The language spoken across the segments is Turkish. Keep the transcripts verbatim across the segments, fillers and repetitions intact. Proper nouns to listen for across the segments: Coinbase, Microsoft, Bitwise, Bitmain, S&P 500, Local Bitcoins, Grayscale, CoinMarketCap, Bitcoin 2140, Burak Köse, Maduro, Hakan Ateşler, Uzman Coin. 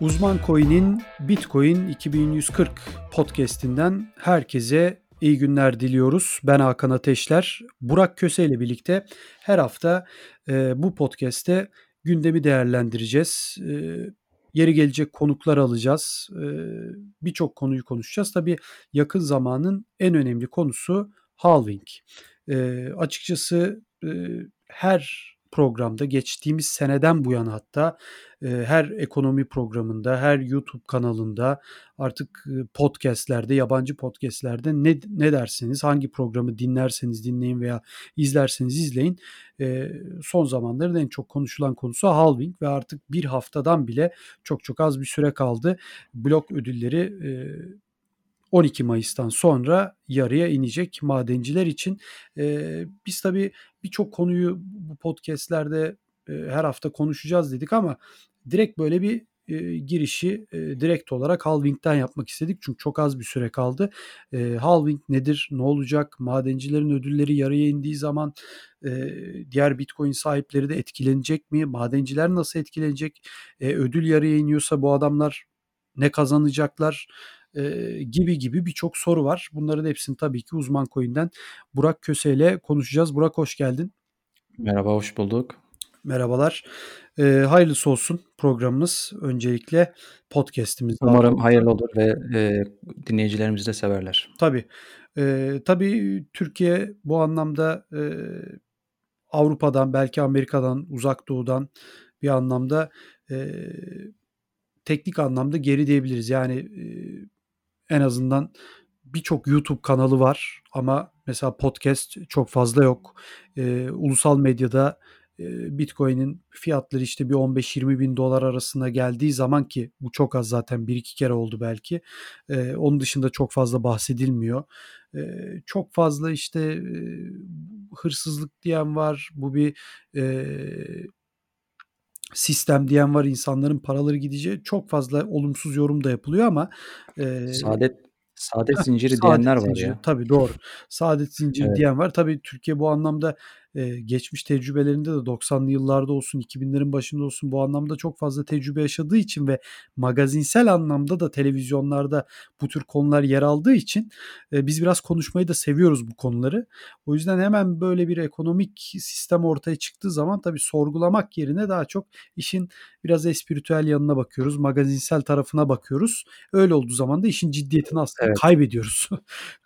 Uzman Coin'in Bitcoin iki bin yüz kırk podcast'inden herkese iyi günler diliyoruz. Ben Hakan Ateşler, Burak Köse ile birlikte her hafta e, bu podcast'te gündemi değerlendireceğiz. E, yeri gelecek konuklar alacağız. E, birçok konuyu konuşacağız. Tabii yakın zamanın en önemli konusu halving. E, açıkçası e, her programda geçtiğimiz seneden bu yana hatta e, her ekonomi programında, her YouTube kanalında artık podcastlerde, yabancı podcastlerde ne, ne derseniz, hangi programı dinlerseniz dinleyin veya izlerseniz izleyin. E, son zamanların en çok konuşulan konusu halving ve artık bir haftadan bile çok çok az bir süre kaldı. Blok ödülleri e, on iki Mayıs'tan sonra yarıya inecek madenciler için. Ee, biz tabii birçok konuyu bu podcastlerde e, her hafta konuşacağız dedik ama direkt böyle bir e, girişi e, direkt olarak halving'den yapmak istedik. Çünkü çok az bir süre kaldı. E, halving nedir? Ne olacak? Madencilerin ödülleri yarıya indiği zaman e, diğer Bitcoin sahipleri de etkilenecek mi? Madenciler nasıl etkilenecek? E, ödül yarıya iniyorsa bu adamlar ne kazanacaklar? Ee, gibi gibi birçok soru var. Bunların hepsini tabii ki Uzman Coin'den Burak Köse ile konuşacağız. Burak, hoş geldin. Merhaba, hoş bulduk. Merhabalar. Ee, hayırlısı olsun programımız. Öncelikle podcast'imiz. Umarım var. Hayırlı olur ve e, dinleyicilerimiz de severler. Tabii. E, tabii Türkiye bu anlamda e, Avrupa'dan, belki Amerika'dan, Uzak Doğu'dan bir anlamda e, teknik anlamda geri diyebiliriz. Yani e, en azından birçok YouTube kanalı var ama mesela podcast çok fazla yok. E, ulusal medyada e, Bitcoin'in fiyatları işte bir on beş yirmi bin dolar arasına geldiği zaman, ki bu çok az zaten, bir iki kere oldu belki. E, onun dışında çok fazla bahsedilmiyor. E, çok fazla işte e, hırsızlık diyen var. Bu bir e, sistem diyen var, insanların paraları gideceği, çok fazla olumsuz yorum da yapılıyor ama e, saadet saadet zinciri saadet diyenler var zinciri, ya. Tabii doğru. Saadet zinciri evet. diyen var. Tabii Türkiye bu anlamda e, geçmiş tecrübelerinde de doksanlı yıllarda olsun, iki binlerin başında olsun bu anlamda çok fazla tecrübe yaşadığı için ve magazinsel anlamda da televizyonlarda bu tür konular yer aldığı için e, biz biraz konuşmayı da seviyoruz bu konuları. O yüzden hemen böyle bir ekonomik sistem ortaya çıktığı zaman tabii sorgulamak yerine daha çok işin biraz espiritüel yanına bakıyoruz, magazinsel tarafına bakıyoruz. Öyle olduğu zaman da işin ciddiyetini aslında evet. kaybediyoruz.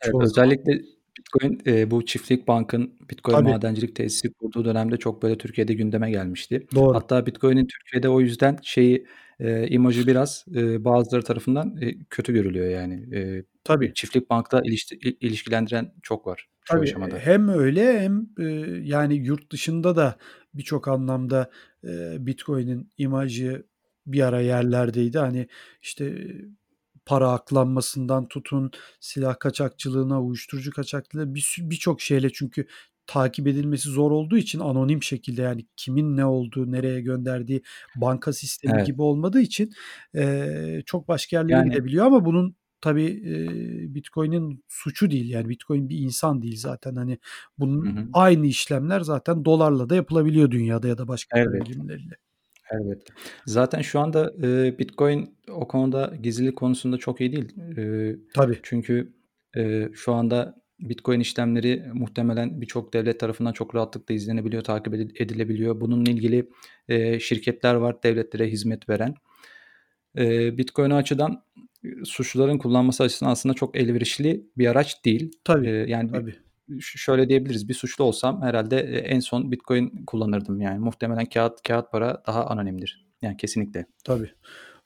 Evet, özellikle Bitcoin, e, bu Çiftlik Bank'ın Bitcoin Tabii. madencilik tesisi kurduğu dönemde çok böyle Türkiye'de gündeme gelmişti. Doğru. Hatta Bitcoin'in Türkiye'de o yüzden şeyi e, imajı biraz e, bazıları tarafından e, kötü görülüyor yani. E, Tabii. Çiftlik Bank'ta ilişti, ilişkilendiren çok var. Tabii. Aşamada. Hem öyle hem e, yani yurt dışında da birçok anlamda e, Bitcoin'in imajı bir ara yerlerdeydi. Hani işte para aklanmasından tutun, silah kaçakçılığına, uyuşturucu kaçakçılığına, bir birçok şeyle, çünkü takip edilmesi zor olduğu için anonim şekilde, yani kimin ne olduğu, nereye gönderdiği, banka sistemi evet. gibi olmadığı için e, çok başka yerlere yani gidebiliyor ama bunun tabii e, Bitcoin'in suçu değil. Yani Bitcoin bir insan değil zaten. Hani bunun hı hı. aynı işlemler zaten dolarla da yapılabiliyor dünyada ya da başka evet. birimleriyle. Evet. Zaten şu anda e, Bitcoin o konuda, gizlilik konusunda çok iyi değil. E, Tabii. Çünkü e, şu anda Bitcoin işlemleri muhtemelen birçok devlet tarafından çok rahatlıkla izlenebiliyor, takip edilebiliyor. Bununla ilgili e, şirketler var, devletlere hizmet veren. E, Bitcoin açıdan suçluların kullanması açısından aslında çok elverişli bir araç değil. Tabii. E, yani Tabii. şöyle diyebiliriz, bir suçlu olsam herhalde en son Bitcoin kullanırdım yani. Muhtemelen kağıt kağıt para daha anonimdir. Yani kesinlikle. Tabii.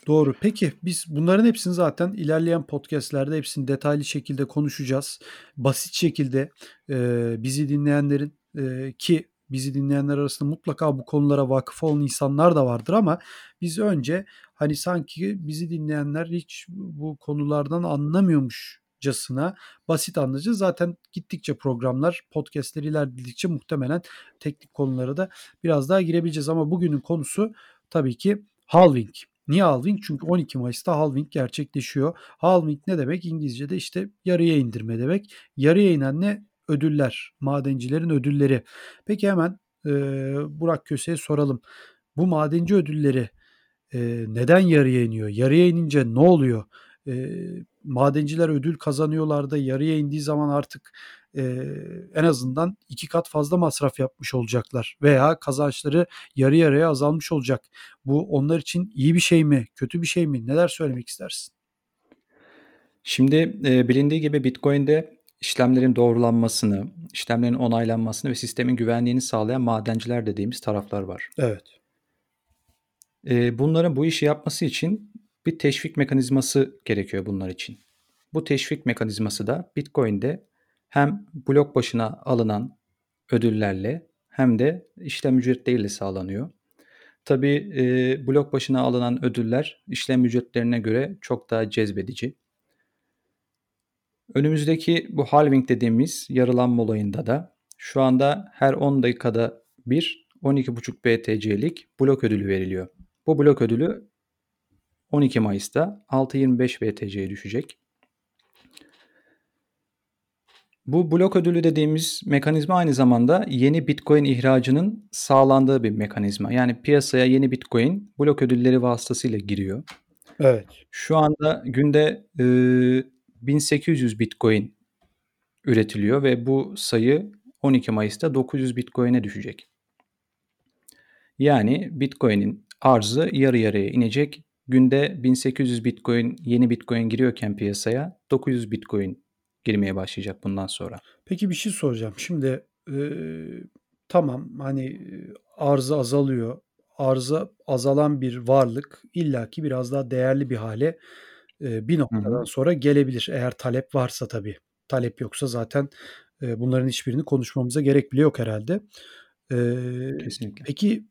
Doğru. Peki biz bunların hepsini zaten ilerleyen podcastlerde hepsini detaylı şekilde konuşacağız. Basit şekilde e, bizi dinleyenlerin e, ki bizi dinleyenler arasında mutlaka bu konulara vakıf olan insanlar da vardır ama biz önce hani sanki bizi dinleyenler hiç bu konulardan anlamıyormuş casına basit anlayacağız. Zaten gittikçe programlar, podcastler ilerledikçe muhtemelen teknik konulara da biraz daha girebileceğiz ama bugünün konusu tabii ki halving. Niye halving? Çünkü on iki Mayıs'ta halving gerçekleşiyor. Halving ne demek? İngilizce'de işte yarıya indirme demek. Yarıya inen ne? Ödüller. Madencilerin ödülleri. Peki hemen e, Burak Köse'ye soralım. Bu madenci ödülleri e, neden yarıya iniyor? Yarıya inince ne oluyor? E, madenciler ödül kazanıyorlar da yarıya indiği zaman artık e, en azından iki kat fazla masraf yapmış olacaklar veya kazançları yarı yarıya azalmış olacak. Bu onlar için iyi bir şey mi, kötü bir şey mi? Neler söylemek istersin? Şimdi e, bilindiği gibi Bitcoin'de işlemlerin doğrulanmasını, işlemlerin onaylanmasını ve sistemin güvenliğini sağlayan madenciler dediğimiz taraflar var. Evet. E, bunların bu işi yapması için bir teşvik mekanizması gerekiyor bunlar için. Bu teşvik mekanizması da Bitcoin'de hem blok başına alınan ödüllerle hem de işlem ücretleriyle sağlanıyor. Tabii e, blok başına alınan ödüller işlem ücretlerine göre çok daha cezbedici. Önümüzdeki bu halving dediğimiz yarılanma olayında da şu anda her on dakikada bir on iki virgül beş B T C'lik blok ödülü veriliyor. Bu blok ödülü on iki Mayıs'ta altı virgül yirmi beş B T C'ye düşecek. Bu blok ödülü dediğimiz mekanizma aynı zamanda yeni Bitcoin ihracının sağlandığı bir mekanizma. Yani piyasaya yeni Bitcoin blok ödülleri vasıtasıyla giriyor. Evet. Şu anda günde e, bin sekiz yüz Bitcoin üretiliyor ve bu sayı on iki Mayıs'ta dokuz yüz Bitcoin'e düşecek. Yani Bitcoin'in arzı yarı yarıya inecek. Günde bin sekiz yüz Bitcoin, yeni Bitcoin giriyorken piyasaya dokuz yüz Bitcoin girmeye başlayacak bundan sonra. Peki bir şey soracağım. Şimdi e, tamam hani arzı azalıyor. Arzı azalan bir varlık illaki biraz daha değerli bir hale e, bir noktadan Hı-hı. sonra gelebilir. Eğer talep varsa tabii. Talep yoksa zaten e, bunların hiçbirini konuşmamıza gerek bile yok herhalde. E, Kesinlikle. Peki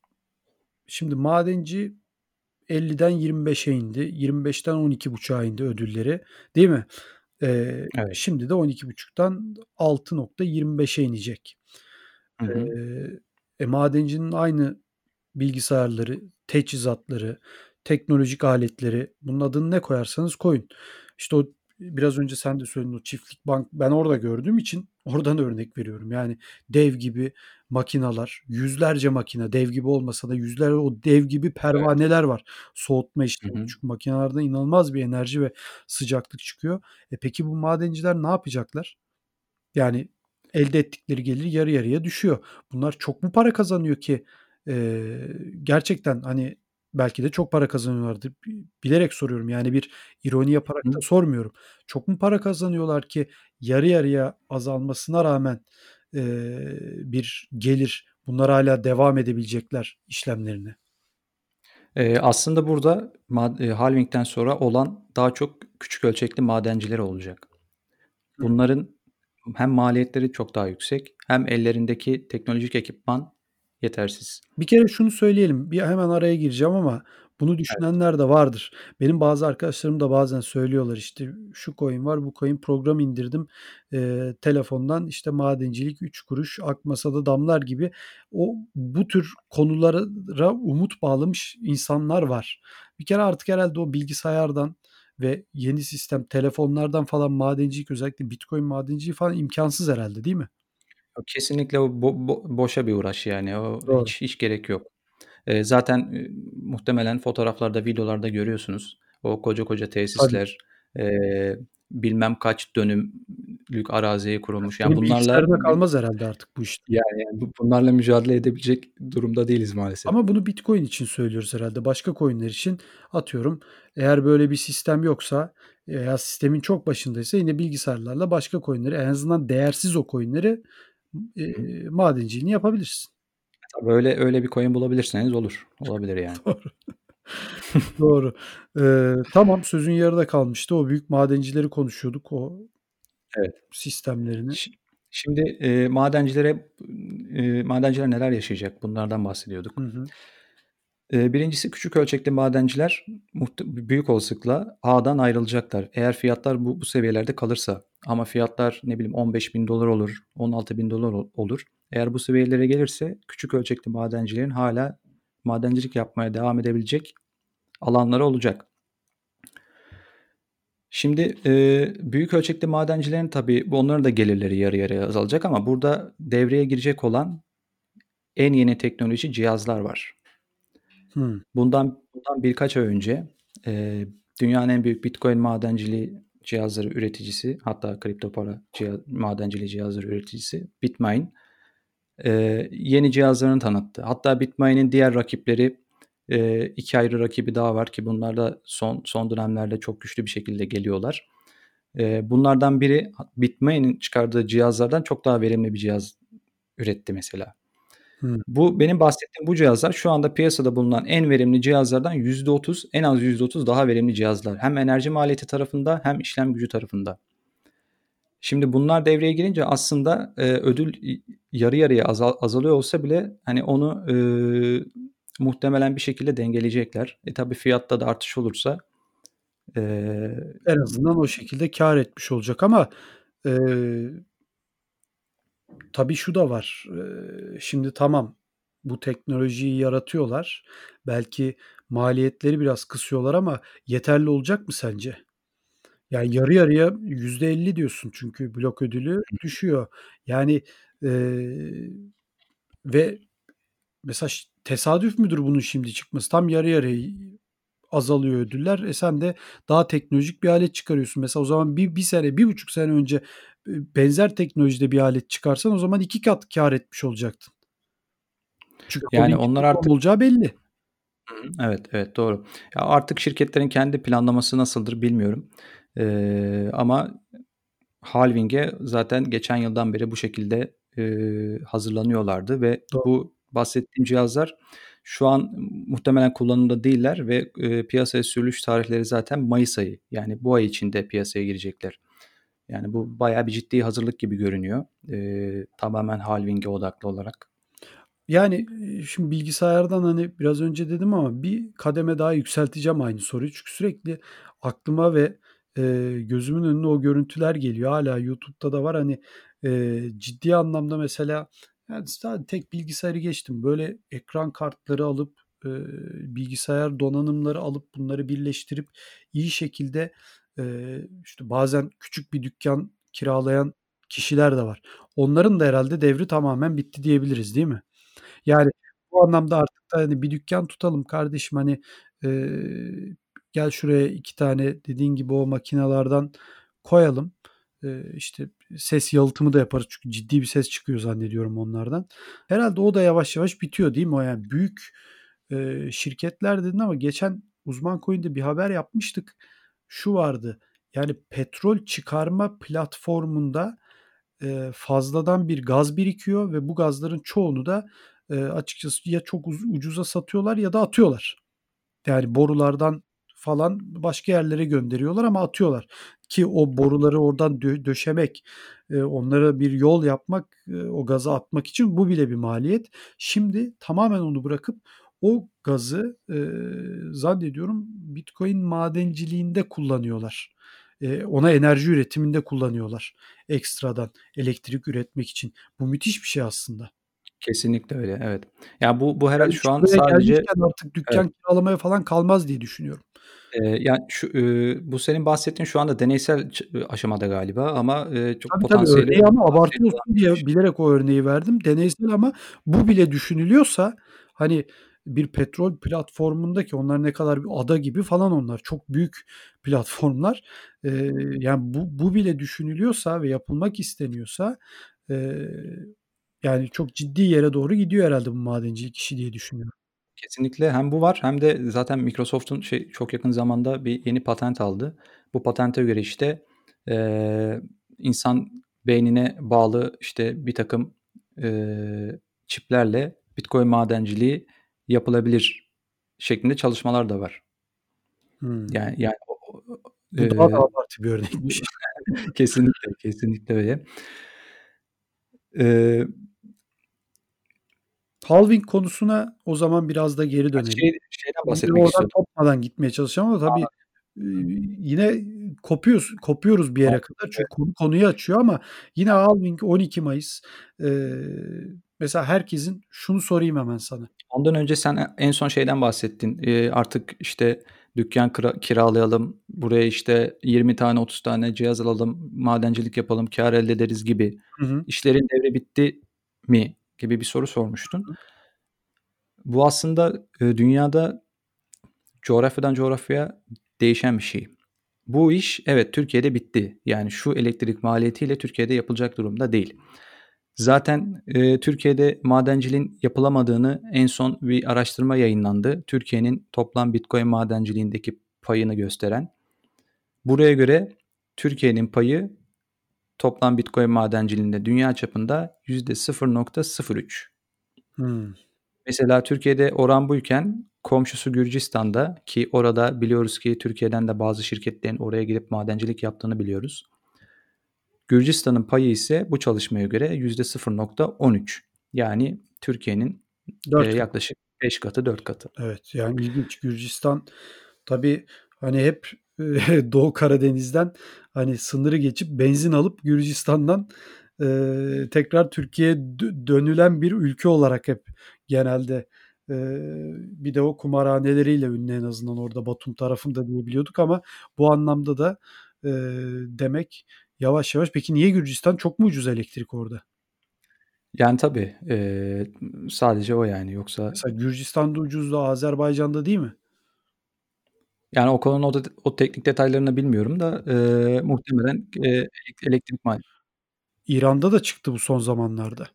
şimdi madenci elli'den yirmi beş'e indi. yirmi beş'ten on iki virgül beş'e indi ödülleri. Değil mi? Ee, evet. Şimdi de on iki virgül beş'ten altı virgül yirmi beş'e inecek. Hı hı. Ee, e, madencinin aynı bilgisayarları, teçhizatları, teknolojik aletleri, bunun adını ne koyarsanız koyun. İşte o biraz önce sen de söyledin o çiftlik bank. Ben orada gördüğüm için oradan örnek veriyorum. Yani dev gibi makinalar, yüzlerce makine, dev gibi olmasa da yüzler o dev gibi pervaneler evet. var. Soğutma işlemi. Çünkü makinelerden inanılmaz bir enerji ve sıcaklık çıkıyor. E peki bu madenciler ne yapacaklar? Yani elde ettikleri gelir yarı yarıya düşüyor. Bunlar çok mu para kazanıyor ki? E, gerçekten hani belki de çok para kazanıyorlardır. Bilerek soruyorum. Yani bir ironi yaparak da sormuyorum. Çok mu para kazanıyorlar ki yarı yarıya azalmasına rağmen e, bir gelir bunlar hala devam edebilecekler işlemlerine? E, aslında burada e, halving'den sonra olan daha çok küçük ölçekli madenciler olacak. Bunların hem maliyetleri çok daha yüksek hem ellerindeki teknolojik ekipman yetersiz. Bir kere şunu söyleyelim. Bir hemen araya gireceğim ama bunu düşünenler evet. de vardır. Benim bazı arkadaşlarım da bazen söylüyorlar işte şu coin var, bu coin program indirdim e, telefondan işte madencilik üç kuruş, akmasada damlar gibi o bu tür konulara umut bağlamış insanlar var. Bir kere artık herhalde o bilgisayardan ve yeni sistem telefonlardan falan madencilik özellikle Bitcoin madenciliği falan imkansız herhalde değil mi? Kesinlikle bo- bo- boşa bir uğraş yani. O hiç, hiç gerek yok. Ee, zaten e, muhtemelen fotoğraflarda, videolarda görüyorsunuz. O koca koca tesisler, e, bilmem kaç dönümlük araziye kurulmuş. Yani bunlarla bilgisayarda kalmaz herhalde artık bu iş. Yani, yani bunlarla mücadele edebilecek durumda değiliz maalesef. Ama bunu Bitcoin için söylüyoruz herhalde. Başka coinler için atıyorum. Eğer böyle bir sistem yoksa veya sistemin çok başındaysa yine bilgisayarlarla başka coinleri, en azından değersiz o coinleri E, madenciliğini yapabilirsin. Böyle öyle bir coin bulabilirseniz olur. Olabilir yani. Doğru. Doğru. Ee, tamam sözün yarıda kalmıştı. O büyük madencileri konuşuyorduk. O evet. sistemlerini. Şimdi e, madencilere e, madenciler neler yaşayacak? Bunlardan bahsediyorduk. Hı hı. E, birincisi küçük ölçekli madenciler muht- büyük olasılıkla ağdan ayrılacaklar. Eğer fiyatlar bu, bu seviyelerde kalırsa. Ama fiyatlar ne bileyim on beş bin dolar olur, on altı bin dolar olur. Eğer bu seviyelere gelirse küçük ölçekli madencilerin hala madencilik yapmaya devam edebilecek alanları olacak. Şimdi e, büyük ölçekli madencilerin tabii onların da gelirleri yarı yarıya azalacak ama burada devreye girecek olan en yeni teknoloji cihazlar var. Hmm. Bundan, bundan birkaç ay önce e, dünyanın en büyük Bitcoin madenciliği cihazları üreticisi, hatta kripto para cihaz, madenciliği cihazları üreticisi Bitmain e, yeni cihazlarını tanıttı. Hatta Bitmain'in diğer rakipleri, e, iki ayrı rakibi daha var ki bunlar da son son dönemlerde çok güçlü bir şekilde geliyorlar. E, bunlardan biri Bitmain'in çıkardığı cihazlardan çok daha verimli bir cihaz üretti mesela. Hmm. Bu benim bahsettiğim bu cihazlar şu anda piyasada bulunan en verimli cihazlardan yüzde otuz, en az yüzde otuz daha verimli cihazlar. Hem enerji maliyeti tarafında hem işlem gücü tarafında. Şimdi bunlar devreye girince aslında e, ödül yarı yarıya azal, azalıyor olsa bile hani onu e, muhtemelen bir şekilde dengeleyecekler. E tabii fiyatta da artış olursa e, en azından o şekilde kar etmiş olacak ama e, tabii şu da var. Şimdi tamam, bu teknolojiyi yaratıyorlar. Belki maliyetleri biraz kısıyorlar ama yeterli olacak mı sence? Yani yarı yarıya yüzde elli diyorsun çünkü blok ödülü düşüyor. Yani e, ve mesela tesadüf müdür bunun şimdi çıkması? Tam yarı yarıya azalıyor ödüller. E sen de daha teknolojik bir alet çıkarıyorsun. Mesela o zaman bir, bir sene, bir buçuk sene önce benzer teknolojide bir alet çıkarsan o zaman iki kat kar etmiş olacaktın. Çünkü yani onlar artık olacağı belli. Evet, evet doğru. Ya artık şirketlerin kendi planlaması nasıldır bilmiyorum. Ee, ama halving'e zaten geçen yıldan beri bu şekilde e, hazırlanıyorlardı ve doğru. Bu bahsettiğim cihazlar şu an muhtemelen kullanımda değiller ve e, piyasaya sürülüş tarihleri zaten Mayıs ayı. Yani bu ay içinde piyasaya girecekler. Yani bu bayağı bir ciddi hazırlık gibi görünüyor. Ee, tamamen halving'e odaklı olarak. Yani şimdi bilgisayardan hani biraz önce dedim ama bir kademe daha yükselteceğim aynı soruyu. Çünkü sürekli aklıma ve e, gözümün önüne o görüntüler geliyor. Hala YouTube'da da var hani e, ciddi anlamda mesela yani tek bilgisayarı geçtim. Böyle ekran kartları alıp e, bilgisayar donanımları alıp bunları birleştirip iyi şekilde işte bazen küçük bir dükkan kiralayan kişiler de var. Onların da herhalde devri tamamen bitti diyebiliriz değil mi? Yani bu anlamda artık da hani bir dükkan tutalım kardeşim hani e, gel şuraya iki tane dediğin gibi o makinelerden koyalım. E, işte ses yalıtımı da yaparız çünkü ciddi bir ses çıkıyor zannediyorum onlardan. Herhalde o da yavaş yavaş bitiyor değil mi? O yani büyük e, şirketler dedin ama geçen Uzman Coin'de bir haber yapmıştık. Şu vardı yani petrol çıkarma platformunda e, fazladan bir gaz birikiyor ve bu gazların çoğunu da e, açıkçası ya çok uz- ucuza satıyorlar ya da atıyorlar. Yani borulardan falan başka yerlere gönderiyorlar ama atıyorlar ki o boruları oradan dö- döşemek, e, onlara bir yol yapmak, e, o gazı atmak için bu bile bir maliyet. Şimdi tamamen onu bırakıp o gazı e, zannediyorum Bitcoin madenciliğinde kullanıyorlar. E, ona enerji üretiminde kullanıyorlar. Ekstradan elektrik üretmek için. Bu müthiş bir şey aslında. Kesinlikle öyle evet. Yani bu bu herhalde yani şu an sadece artık dükkan evet. kiralamaya falan kalmaz diye düşünüyorum. E, yani şu e, bu senin bahsettiğin şu anda deneysel aşamada galiba ama e, çok potansiyeli ama abartıyorsun diye bilerek o örneği verdim. Deneysel ama bu bile düşünülüyorsa hani bir petrol platformundaki onlar ne kadar bir ada gibi falan onlar çok büyük platformlar. Ee, yani bu, bu bile düşünülüyorsa ve yapılmak isteniyorsa e, yani çok ciddi yere doğru gidiyor herhalde bu madencilik işi diye düşünüyorum. Kesinlikle hem bu var hem de zaten Microsoft'un şey çok yakın zamanda bir yeni patent aldı. Bu patente göre işte e, insan beynine bağlı işte bir takım e, çiplerle Bitcoin madenciliği yapılabilir şeklinde çalışmalar da var. Hmm. Yani, yani bu e, daha da abartı bir örnekmiş. kesinlikle, kesinlikle öyle. Ee, halving konusuna o zaman biraz da geri dönelim. Şey, şeyden bahsetmek istiyorum. Topmadan gitmeye çalışacağım ama tabii yine kopuyoruz, kopuyoruz bir yere evet. kadar çünkü konu konuyu açıyor ama yine halving on iki Mayıs e, mesela herkesin şunu sorayım hemen sana. Ondan önce sen en son şeyden bahsettin. E, artık işte dükkan kira, kiralayalım. Buraya işte yirmi tane otuz tane cihaz alalım. Madencilik yapalım. Kar elde ederiz gibi. Hı hı. İşlerin devre bitti mi gibi bir soru sormuştun. Hı hı. Bu aslında dünyada coğrafyadan coğrafyaya değişen bir şey. Bu iş evet Türkiye'de bitti. Yani şu elektrik maliyetiyle Türkiye'de yapılacak durumda değil. Zaten e, Türkiye'de madenciliğin yapılamadığını en son bir araştırma yayınlandı. Türkiye'nin toplam Bitcoin madenciliğindeki payını gösteren. Buraya göre Türkiye'nin payı toplam Bitcoin madenciliğinde dünya çapında yüzde sıfır virgül sıfır üç. Hmm. Mesela Türkiye'de oran buyken komşusu Gürcistan'da, ki orada biliyoruz ki Türkiye'den de bazı şirketlerin oraya gidip madencilik yaptığını biliyoruz. Gürcistan'ın payı ise bu çalışmaya göre yüzde sıfır virgül on üç. Yani Türkiye'nin dört e, yaklaşık beş katı, dört katı. Evet, yani ilginç. Gürcistan tabii hani hep e, Doğu Karadeniz'den hani sınırı geçip benzin alıp Gürcistan'dan e, tekrar Türkiye'ye dö- dönülen bir ülke olarak hep genelde e, bir de o kumarhaneleriyle ünlü, en azından orada Batum tarafında diyebiliyorduk ama bu anlamda da e, demek yavaş yavaş. Peki niye Gürcistan? Çok mu ucuz elektrik orada? Yani tabii. E, sadece o yani. Yoksa... Mesela Gürcistan'da ucuz da Azerbaycan'da değil mi? Yani o konunun o, da, o teknik detaylarını bilmiyorum da e, muhtemelen e, elektrik maliyeti. İran'da da çıktı bu son zamanlarda.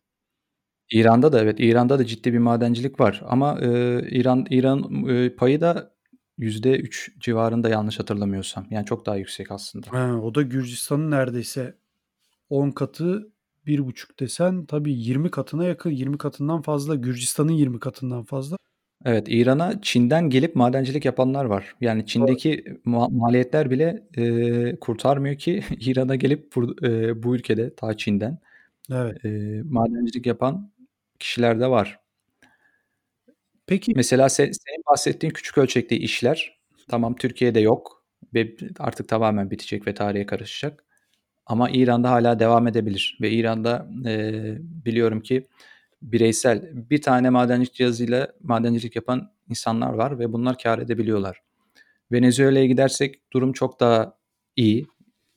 İran'da da evet. İran'da da ciddi bir madencilik var. Ama e, İran İran e, payı da yüzde üç civarında yanlış hatırlamıyorsam. Yani çok daha yüksek aslında. Ha, o da Gürcistan'ın neredeyse on katı, bir buçuk desen tabii yirmi katına yakın. yirmi katından fazla. Gürcistan'ın yirmi katından fazla. Evet, İran'a Çin'den gelip madencilik yapanlar var. Yani Çin'deki ma- maliyetler bile e, kurtarmıyor ki İran'a gelip bu, e, bu ülkede ta Çin'den evet. e, madencilik yapan kişiler de var. Peki. Mesela sen, senin bahsettiğin küçük ölçekli işler tamam Türkiye'de yok ve artık tamamen bitecek ve tarihe karışacak. Ama İran'da hala devam edebilir ve İran'da e, biliyorum ki bireysel bir tane madencilik cihazıyla madencilik yapan insanlar var ve bunlar kar edebiliyorlar. Venezuela'ya gidersek durum çok daha iyi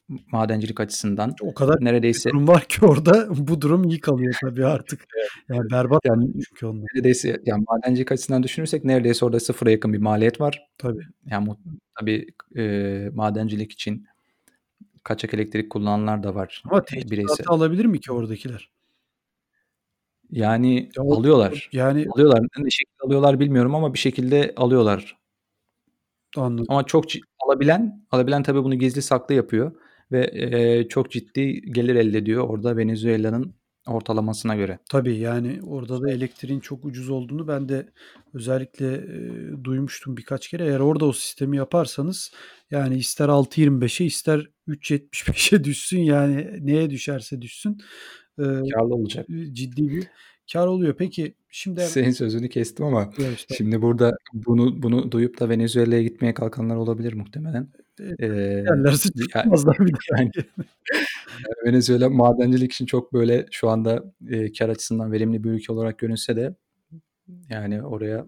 madencilik açısından. O kadar neredeyse durum var ki orada bu durum iyi kalıyor tabii artık. Yani berbat yani, çünkü onlar. Neredeyse yani madencilik açısından düşünürsek neredeyse orada sıfıra yakın bir maliyet var. Tabii. Yani tabii e, madencilik için kaçak elektrik kullananlar da var. Ama teçhizatı alabilir mi ki oradakiler? Yani ya, alıyorlar. Yani alıyorlar. Ne şekilde alıyorlar bilmiyorum ama bir şekilde alıyorlar. Anladım. Ama çok alabilen alabilen tabii bunu gizli saklı yapıyor. Ve e, çok ciddi gelir elde ediyor orada Venezuela'nın ortalamasına göre. Tabii yani orada da elektriğin çok ucuz olduğunu ben de özellikle e, duymuştum birkaç kere. Eğer orada o sistemi yaparsanız yani ister altı yirmi beşe ister üç yetmiş beşe düşsün, yani neye düşerse düşsün. E, Karlı olacak. Ciddi bir kar oluyor. Peki şimdi... Senin sözünü kestim ama evet, şimdi burada bunu bunu duyup da Venezuela'ya gitmeye kalkanlar olabilir muhtemelen. Yerlerse ee, çıkmazlar yani, bir de. Yani, yani Venezuela madencilik için çok böyle şu anda e, kar açısından verimli bir ülke olarak görünse de yani oraya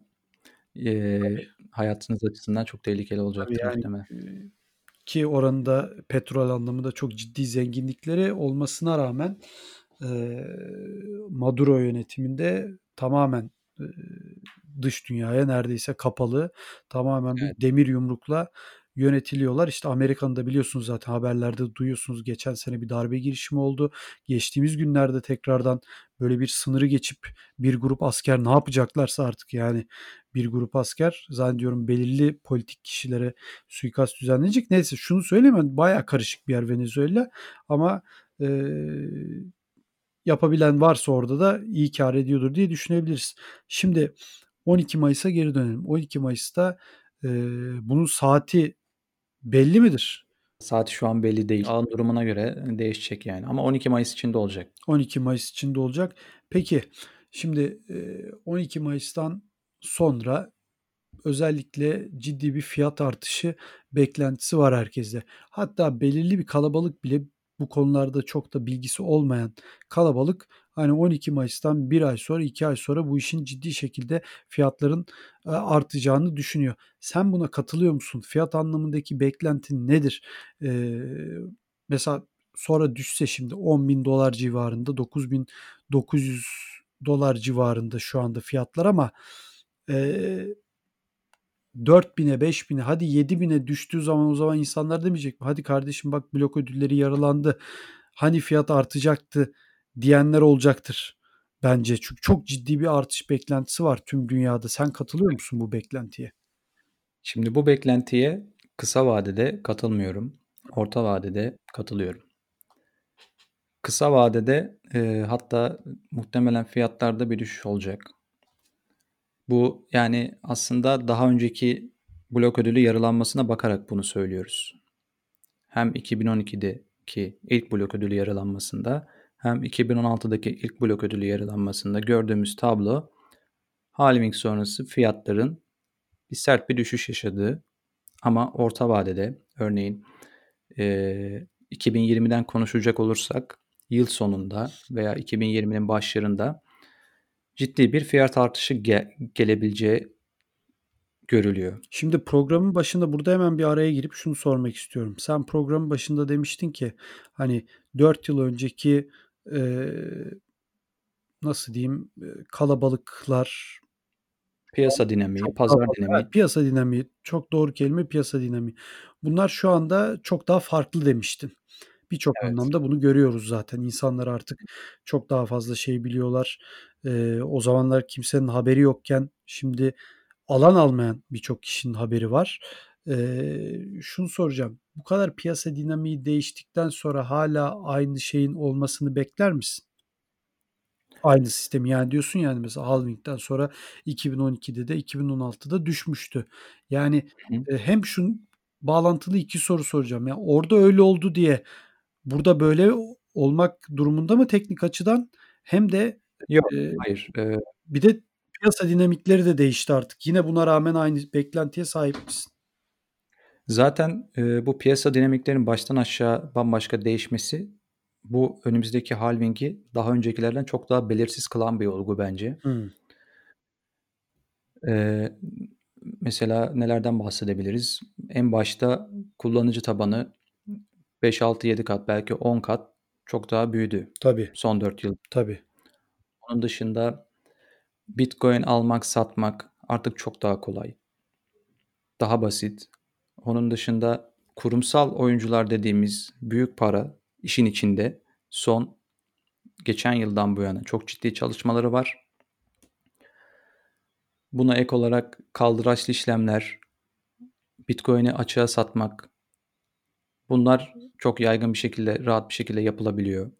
e, hayatınız açısından çok tehlikeli olacaktır yani, muhtemelen. Ki oranında petrol anlamında çok ciddi zenginlikleri olmasına rağmen e, Maduro yönetiminde tamamen e, dış dünyaya neredeyse kapalı, tamamen evet. bir demir yumrukla yönetiliyorlar. İşte Amerika'nın da biliyorsunuz zaten haberlerde duyuyorsunuz. Geçen sene bir darbe girişimi oldu. Geçtiğimiz günlerde tekrardan böyle bir sınırı geçip bir grup asker ne yapacaklarsa artık yani bir grup asker zannediyorum belirli politik kişilere suikast düzenlenecek. Neyse şunu söyleyeyim, bayağı karışık bir yer Venezuela ama e, yapabilen varsa orada da iyi kar ediyordur diye düşünebiliriz. Şimdi on iki Mayıs'a geri dönelim. on iki Mayıs'ta e, bunun saati belli midir? Saati şu an belli değil. Ağın durumuna göre değişecek yani. Ama on iki Mayıs içinde olacak. on iki Mayıs içinde olacak. Peki şimdi on iki Mayıs'tan sonra özellikle ciddi bir fiyat artışı beklentisi var herkeste. Hatta belirli bir kalabalık bile, bu konularda çok da bilgisi olmayan kalabalık, hani on iki Mayıs'tan bir ay sonra, iki ay sonra bu işin ciddi şekilde fiyatların artacağını düşünüyor. Sen buna katılıyor musun? Fiyat anlamındaki beklentin nedir? Ee, mesela sonra düşse şimdi on bin dolar civarında, dokuz bin dokuz yüz dolar civarında şu anda fiyatlar ama eee dört bine beş bine hadi yedi bine düştüğü zaman o zaman insanlar demeyecek mi? Hadi kardeşim bak blok ödülleri yaralandı. Hani fiyat artacaktı diyenler olacaktır bence. Çünkü çok ciddi bir artış beklentisi var tüm dünyada. Sen katılıyor musun bu beklentiye? Şimdi bu beklentiye kısa vadede katılmıyorum. Orta vadede katılıyorum. Kısa vadede e, hatta muhtemelen fiyatlarda bir düşüş olacak. Bu yani aslında daha önceki blok ödülü yarılanmasına bakarak bunu söylüyoruz. Hem iki bin on ikideki ilk blok ödülü yarılanmasında hem iki bin on altıdaki ilk blok ödülü yarılanmasında gördüğümüz tablo halving sonrası fiyatların bir sert bir düşüş yaşadığı ama orta vadede örneğin e, iki bin yirmiden konuşacak olursak yıl sonunda veya iki bin yirminin başlarında ciddi bir fiyat artışı ge- gelebileceği görülüyor. Şimdi programın başında burada hemen bir araya girip şunu sormak istiyorum. Sen programın başında demiştin ki hani dört yıl önceki e, nasıl diyeyim kalabalıklar, piyasa dinamiği, pazar dinamiği. Piyasa dinamiği çok doğru kelime, piyasa dinamiği. Bunlar şu anda çok daha farklı demiştin. Birçok evet. anlamda bunu görüyoruz zaten. İnsanlar artık çok daha fazla şey biliyorlar. Ee, o zamanlar kimsenin haberi yokken şimdi alan almayan birçok kişinin haberi var. Ee, şunu soracağım. Bu kadar piyasa dinamiği değiştikten sonra hala aynı şeyin olmasını bekler misin? Aynı sistemi yani diyorsun yani mesela halving'den sonra iki bin on ikide de iki bin on altıda düşmüştü. Yani e, hem şu bağlantılı iki soru soracağım. Yani orada öyle oldu diye burada böyle olmak durumunda mı teknik açıdan? Hem de Yok, e, hayır. E, bir de piyasa dinamikleri de değişti artık. Yine buna rağmen aynı beklentiye sahip misin? Zaten e, bu piyasa dinamiklerinin baştan aşağı bambaşka değişmesi bu önümüzdeki halvingi daha öncekilerden çok daha belirsiz kılan bir olgu bence. Hmm. E, mesela nelerden bahsedebiliriz? En başta kullanıcı tabanı beş altı yedi kat belki on kat çok daha büyüdü. Tabii. Son dört yıl. Tabii. Onun dışında Bitcoin almak, satmak artık çok daha kolay. Daha basit. Onun dışında kurumsal oyuncular dediğimiz büyük para işin içinde son geçen yıldan bu yana çok ciddi çalışmaları var. Buna ek olarak kaldıraçlı işlemler, Bitcoin'i açığa satmak bunlar çok yaygın bir şekilde, rahat bir şekilde yapılabiliyor.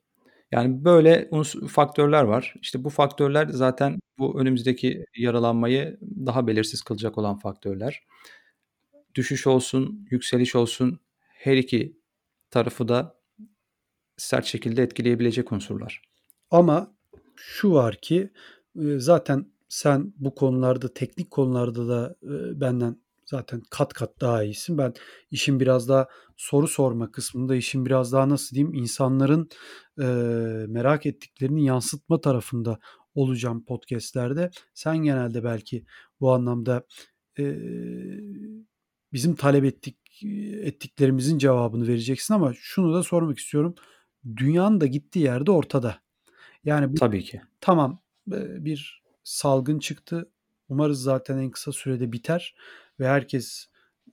Yani böyle unsur, faktörler var. İşte bu faktörler zaten bu önümüzdeki yaralanmayı daha belirsiz kılacak olan faktörler. Düşüş olsun, yükseliş olsun her iki tarafı da sert şekilde etkileyebilecek unsurlar. Ama şu var ki zaten sen bu konularda, teknik konularda da benden zaten kat kat daha iyisin. Ben işin biraz daha soru sorma kısmında, işin biraz daha nasıl diyeyim insanların e, merak ettiklerini yansıtma tarafında olacağım podcastlerde. Sen genelde belki bu anlamda e, bizim talep ettik ettiklerimizin cevabını vereceksin ama şunu da sormak istiyorum. Dünyanın da gittiği yerde ortada. Yani bu, tabii ki. Tamam bir salgın çıktı. Umarız zaten en kısa sürede biter ve herkes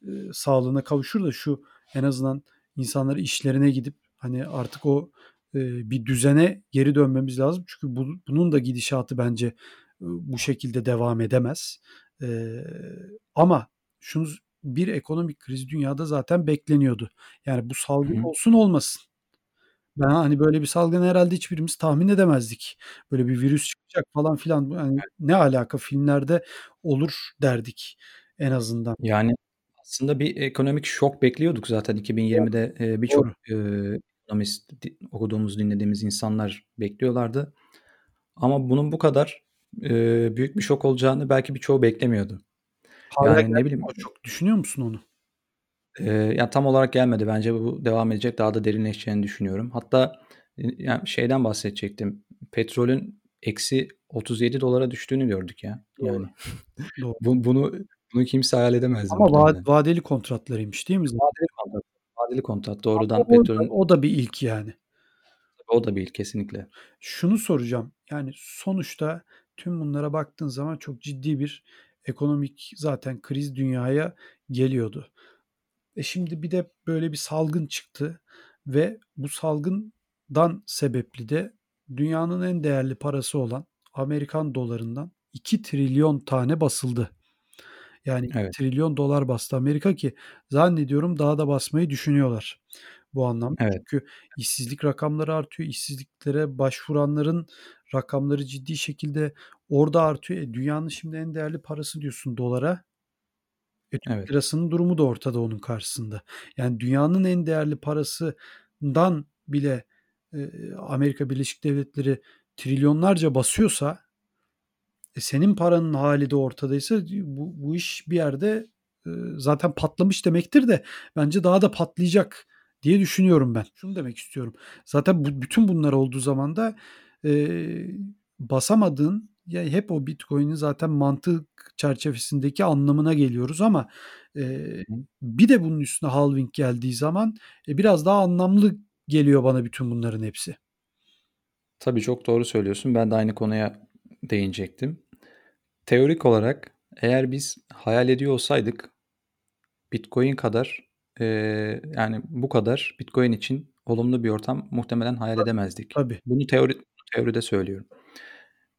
e, sağlığına kavuşur da şu en azından insanlar işlerine gidip hani artık o e, bir düzene geri dönmemiz lazım. Çünkü bu, bunun da gidişatı bence e, bu şekilde devam edemez. E, ama şunu bir ekonomik kriz dünyada zaten bekleniyordu. Yani bu salgın Hı. olsun olmasın. Ben hani böyle bir salgın herhalde hiçbirimiz tahmin edemezdik. Böyle bir virüs çıkacak falan filan. Yani ne alaka filmlerde olur derdik en azından. Yani aslında bir ekonomik şok bekliyorduk zaten iki bin yirmide evet. birçok ekonomist okuduğumuz, dinlediğimiz insanlar bekliyorlardı. Ama bunun bu kadar büyük bir şok olacağını belki birçoğu beklemiyordu. Hala yani ne bileyim çok düşünüyor musun onu? Ee, yani tam olarak gelmedi. Bence bu devam edecek. Daha da derinleşeceğini düşünüyorum. Hatta yani şeyden bahsedecektim. Petrolün eksi otuz yedi dolara düştüğünü gördük ya. Yani. Doğru. Doğru. bunu bunu kimse hayal edemezdi. Ama va- vadeli kontratlarıymış değil mi? Vadeli kontrat. Vadeli kontrat. Doğrudan o, petrolün. O da bir ilk yani. O da bir ilk kesinlikle. Şunu soracağım. Yani sonuçta tüm bunlara baktığın zaman çok ciddi bir ekonomik zaten kriz dünyaya geliyordu. E şimdi bir de böyle bir salgın çıktı ve bu salgından sebepli de dünyanın en değerli parası olan Amerikan dolarından iki trilyon tane basıldı. Yani evet. iki trilyon dolar bastı Amerika, ki zannediyorum daha da basmayı düşünüyorlar bu anlamda. Evet. Çünkü işsizlik rakamları artıyor. İşsizliklere başvuranların rakamları ciddi şekilde orada artıyor. E, dünyanın şimdi en değerli parası diyorsun dolara. E, Türk evet. lirasının durumu da ortada onun karşısında. Yani dünyanın en değerli parasından bile e, Amerika Birleşik Devletleri trilyonlarca basıyorsa, e, senin paranın hali de ortadaysa bu, bu iş bir yerde e, zaten patlamış demektir de bence daha da patlayacak diye düşünüyorum ben. Şunu demek istiyorum. Zaten bu, bütün bunlar olduğu zaman da e, basamadığın, yani hep o Bitcoin'in zaten mantık çerçevesindeki anlamına geliyoruz ama e, bir de bunun üstüne halving geldiği zaman e, biraz daha anlamlı geliyor bana bütün bunların hepsi. Tabii çok doğru söylüyorsun. Ben de aynı konuya değinecektim. Teorik olarak eğer biz hayal ediyor olsaydık Bitcoin kadar e, yani bu kadar Bitcoin için olumlu bir ortam muhtemelen hayal edemezdik. Tabii. Bunu teori, teoride söylüyorum.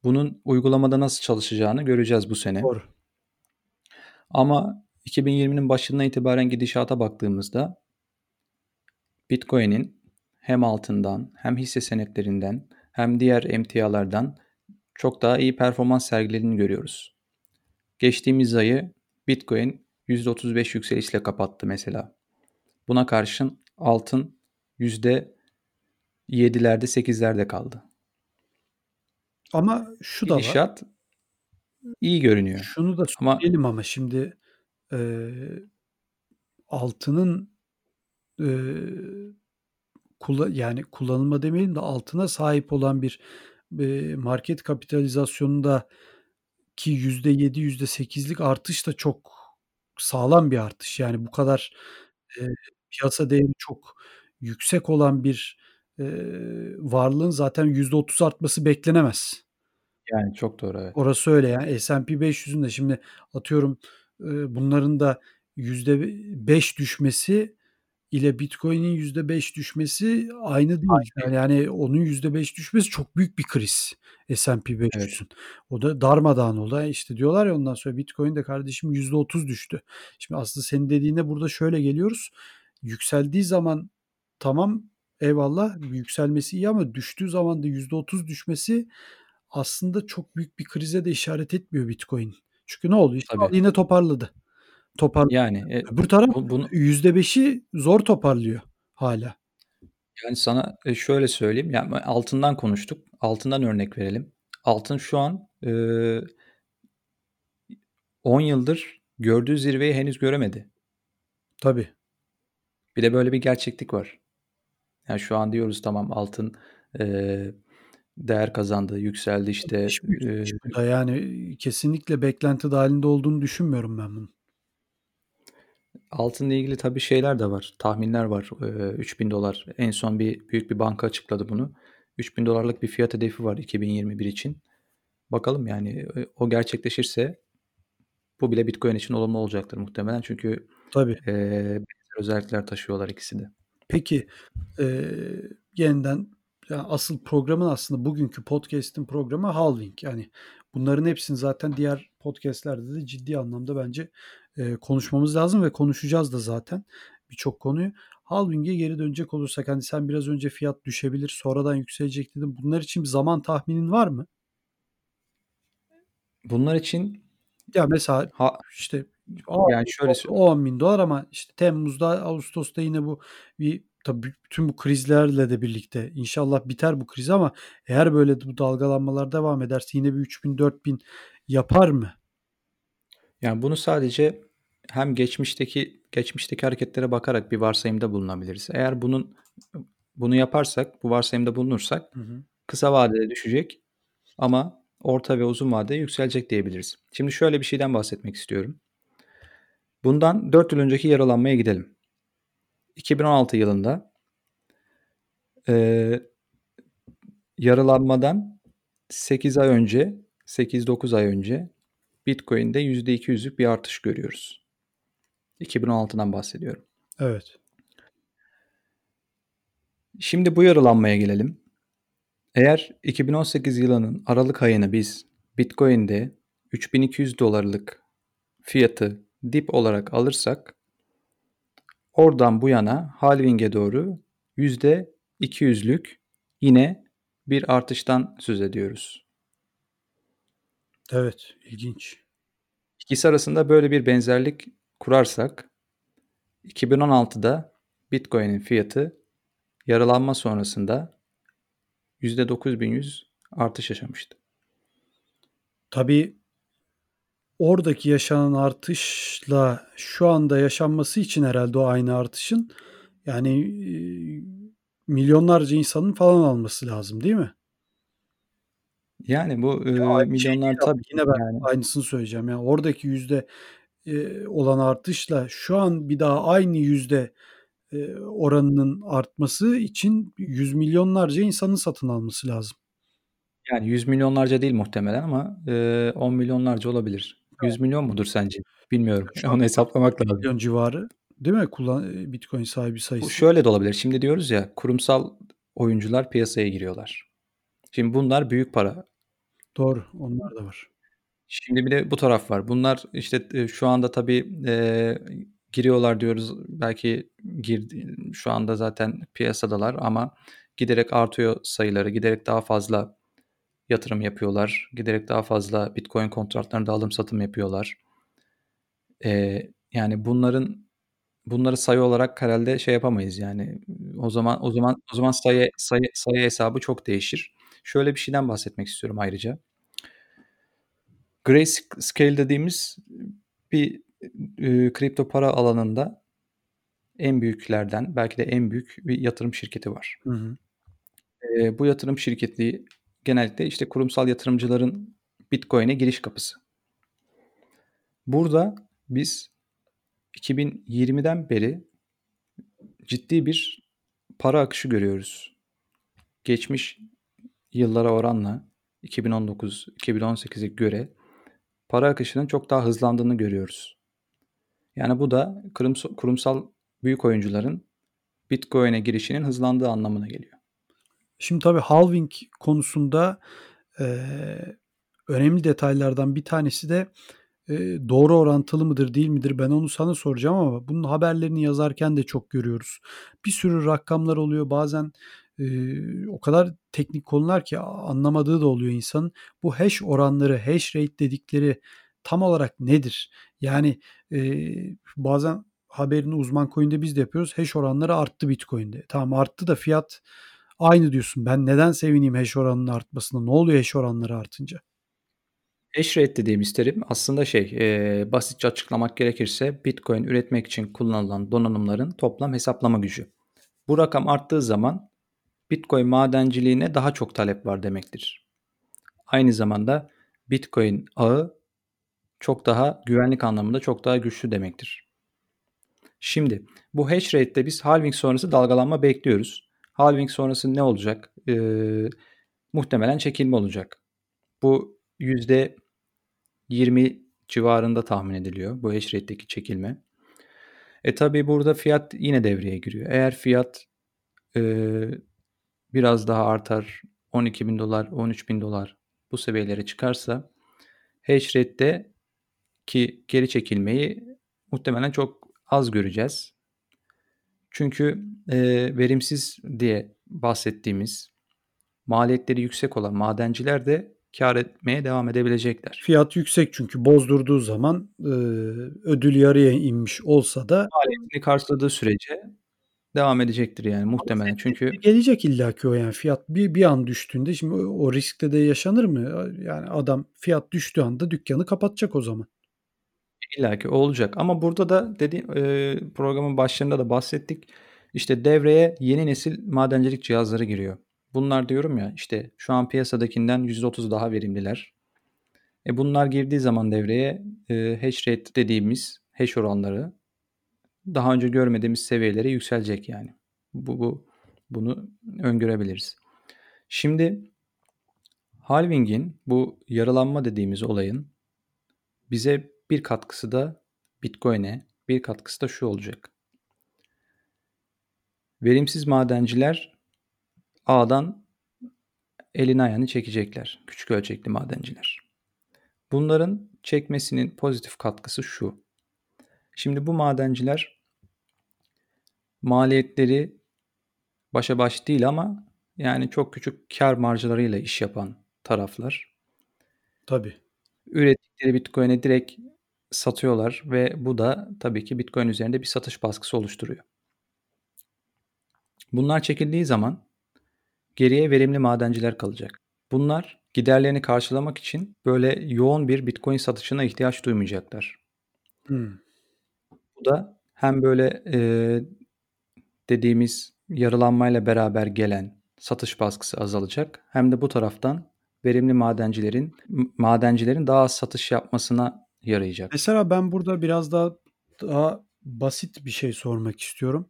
Bunun uygulamada nasıl çalışacağını göreceğiz bu sene. Doğru. Ama iki bin yirminin başından itibaren gidişata baktığımızda Bitcoin'in hem altından hem hisse senetlerinden hem diğer emtialardan çok daha iyi performans sergilediğini görüyoruz. Geçtiğimiz ayı Bitcoin yüzde otuz beş yükselişle kapattı mesela. Buna karşın altın yüzde yedilerde sekizlerde kaldı. Ama şu da İnşaat var. iyi görünüyor. Şunu da söyleyelim ama, ama şimdi e, altının e, kula, yani kullanılma demeyelim de altına sahip olan bir e, market kapitalizasyonunda ki yüzde yedi yüzde sekizlik artış da çok sağlam bir artış. Yani bu kadar e, piyasa değeri çok yüksek olan bir Ee, varlığın zaten yüzde otuz artması beklenemez. Yani çok doğru. Evet. Orası öyle yani. S and P beş yüzün de şimdi atıyorum e, bunların da yüzde beş düşmesi ile Bitcoin'in yüzde beş düşmesi aynı değil. Aynı. Yani, yani onun yüzde beş düşmesi çok büyük bir kriz S and P beş yüzün. Evet. O da darmadağın oldu. İşte diyorlar ya ondan sonra Bitcoin de kardeşim yüzde otuz düştü. Şimdi aslında senin dediğine burada şöyle geliyoruz. Yükseldiği zaman tamam, eyvallah, yükselmesi iyi ama düştüğü zaman da yüzde otuz düşmesi aslında çok büyük bir krize de işaret etmiyor Bitcoin. Çünkü ne oldu? İşte yine toparladı. Toparladı. Yani e, bu taraf bu, bunu, yüzde beşi zor toparlıyor hala. Yani sana şöyle söyleyeyim. Yani altından konuştuk. Altından örnek verelim. Altın şu an e, on yıldır gördüğü zirveyi henüz göremedi. Tabii. Bir de böyle bir gerçeklik var. Yani şu an diyoruz tamam altın e, değer kazandı, yükseldi işte. E, yani kesinlikle beklenti dahilinde olduğunu düşünmüyorum ben bunu. Altınla ilgili tabii şeyler de var, tahminler var. E, üç bin dolar en son bir büyük bir banka açıkladı bunu. üç bin dolarlık bir fiyat hedefi var iki bin yirmi bir için. Bakalım yani o gerçekleşirse bu bile Bitcoin için olumlu olacaktır muhtemelen. Çünkü tabii e, özellikler taşıyorlar ikisi de. Peki e, yeniden yani asıl programın aslında bugünkü podcast'in programı halving. Yani bunların hepsini zaten diğer podcastlerde de ciddi anlamda bence e, konuşmamız lazım ve konuşacağız da zaten birçok konuyu. Halving'e geri dönecek olursak, hani sen biraz önce fiyat düşebilir sonradan yükselecek dedin. Bunlar için bir zaman tahminin var mı? Bunlar için ya mesela ha, işte O, yani şöyle on bin dolar ama işte Temmuz'da, Ağustos'ta yine bu bir tabii bütün bu krizlerle de birlikte inşallah biter bu kriz ama eğer böyle bu dalgalanmalar devam ederse yine bir üç bin dört bin yapar mı? Yani bunu sadece hem geçmişteki geçmişteki hareketlere bakarak bir varsayımda bulunabiliriz. Eğer bunun bunu yaparsak, bu varsayımda bulunursak hı hı. kısa vadede düşecek ama orta ve uzun vadede yükselecek diyebiliriz. Şimdi şöyle bir şeyden bahsetmek istiyorum. Bundan dört yıl önceki yaralanmaya gidelim. iki bin on altı yılında e, yaralanmadan sekiz ay önce, sekiz dokuz ay önce Bitcoin'de yüzde iki yüzlük bir artış görüyoruz. iki bin on altıdan bahsediyorum. Evet. Şimdi bu yarılanmaya gelelim. Eğer iki bin on sekiz yılının Aralık ayını biz Bitcoin'de üç bin iki yüz dolarlık fiyatı dip olarak alırsak, oradan bu yana halving'e doğru yüzde iki yüzlük yine bir artıştan söz ediyoruz. Evet, ilginç. İkisi arasında böyle bir benzerlik kurarsak, iki bin on altıda Bitcoin'in fiyatı yarılanma sonrasında yüzde dokuz bin yüz artış yaşamıştı. Tabii oradaki yaşanan artışla şu anda yaşanması için herhalde o aynı artışın yani e, milyonlarca insanın falan alması lazım değil mi? Yani bu e, ya, milyonlar şey, tabii yine ben yani. Aynısını söyleyeceğim. Yani oradaki yüzde e, olan artışla şu an bir daha aynı yüzde e, oranının artması için yüz milyonlarca insanın satın alması lazım. Yani yüz milyonlarca değil muhtemelen ama e, on milyonlarca olabilir. yüz milyon mudur sence? Bilmiyorum. Onu hesaplamak lazım. Milyon civarı değil mi? Kullan Bitcoin sahibi sayısı. Bu şöyle de olabilir. Şimdi diyoruz ya, kurumsal oyuncular piyasaya giriyorlar. Şimdi bunlar büyük para. Doğru. Onlar da var. Şimdi bir de bu taraf var. Bunlar işte şu anda tabii e, giriyorlar diyoruz. Belki girdi, şu anda zaten piyasadalar ama giderek artıyor sayıları. Giderek daha fazla yatırım yapıyorlar. Giderek daha fazla Bitcoin kontratlarında alım satım yapıyorlar. Ee, yani bunların bunları sayı olarak herhalde şey yapamayız yani. O zaman o zaman o zaman sayı sayı sayı hesabı çok değişir. Şöyle bir şeyden bahsetmek istiyorum ayrıca. Grayscale dediğimiz bir e, kripto para alanında en büyüklerden belki de en büyük bir yatırım şirketi var. Hı hı. E, bu yatırım şirketi genellikle işte kurumsal yatırımcıların Bitcoin'e giriş kapısı. Burada biz iki bin yirmiden beri ciddi bir para akışı görüyoruz. Geçmiş yıllara oranla iki bin on dokuz iki bin on sekize göre para akışının çok daha hızlandığını görüyoruz. Yani bu da kurumsal büyük oyuncuların Bitcoin'e girişinin hızlandığı anlamına geliyor. Şimdi tabii halving konusunda e, önemli detaylardan bir tanesi de e, doğru orantılı mıdır değil midir ben onu sana soracağım ama bunun haberlerini yazarken de çok görüyoruz. Bir sürü rakamlar oluyor bazen e, o kadar teknik konular ki anlamadığı da oluyor insanın. Bu hash oranları, hash rate dedikleri tam olarak nedir? Yani e, bazen haberini Uzman Coin'de biz de yapıyoruz. Hash oranları arttı Bitcoin'de. Tamam arttı da fiyat aynı diyorsun. Ben neden sevineyim hash oranının artmasına? Ne oluyor hash oranları artınca? Hash rate dediğimiz terim aslında şey, e, basitçe açıklamak gerekirse Bitcoin üretmek için kullanılan donanımların toplam hesaplama gücü. Bu rakam arttığı zaman Bitcoin madenciliğine daha çok talep var demektir. Aynı zamanda Bitcoin ağı çok daha güvenlik anlamında çok daha güçlü demektir. Şimdi bu hash rate'de biz halving sonrası dalgalanma bekliyoruz. Halving sonrası ne olacak? Ee, muhtemelen çekilme olacak. Bu yüzde yirmi civarında tahmin ediliyor. Bu hash rate'deki çekilme. E tabi burada fiyat yine devreye giriyor. Eğer fiyat e, biraz daha artar, on iki bin dolar, on üç bin dolar bu seviyelere çıkarsa hash rate'deki geri çekilmeyi muhtemelen çok az göreceğiz. Çünkü e, verimsiz diye bahsettiğimiz maliyetleri yüksek olan madenciler de kar etmeye devam edebilecekler. Fiyat yüksek çünkü bozdurduğu zaman e, ödül yarıya inmiş olsa da maliyetini karşıladığı sürece devam edecektir yani muhtemelen. Çünkü gelecek illaki o yani fiyat bir bir an düştüğünde şimdi o, o riskte de yaşanır mı? Yani adam fiyat düştüğü anda dükkanı kapatacak o zaman. İlla ki olacak ama burada da dediğim e, programın başlarında da bahsettik. İşte devreye yeni nesil madencilik cihazları giriyor. Bunlar diyorum ya işte şu an piyasadakinden yüzde otuz daha verimliler. E bunlar girdiği zaman devreye e, hash rate dediğimiz hash oranları daha önce görmediğimiz seviyelere yükselecek yani. Bu, bu bunu öngörebiliriz. Şimdi halving'in bu yarılanma dediğimiz olayın bize bir katkısı da Bitcoin'e, bir katkısı da şu olacak. Verimsiz madenciler ağdan elini ayağını çekecekler. Küçük ölçekli madenciler. Bunların çekmesinin pozitif katkısı şu. Şimdi bu madenciler maliyetleri başa baş değil ama yani çok küçük kar marjlarıyla iş yapan taraflar. Tabii. Ürettikleri Bitcoin'e direkt satıyorlar ve bu da tabii ki Bitcoin üzerinde bir satış baskısı oluşturuyor. Bunlar çekildiği zaman geriye verimli madenciler kalacak. Bunlar giderlerini karşılamak için böyle yoğun bir Bitcoin satışına ihtiyaç duymayacaklar. Hmm. Bu da hem böyle e, dediğimiz yarılanmayla beraber gelen satış baskısı azalacak. Hem de bu taraftan verimli madencilerin madencilerin daha az satış yapmasına yarayacak. Mesela ben burada biraz daha, daha basit bir şey sormak istiyorum.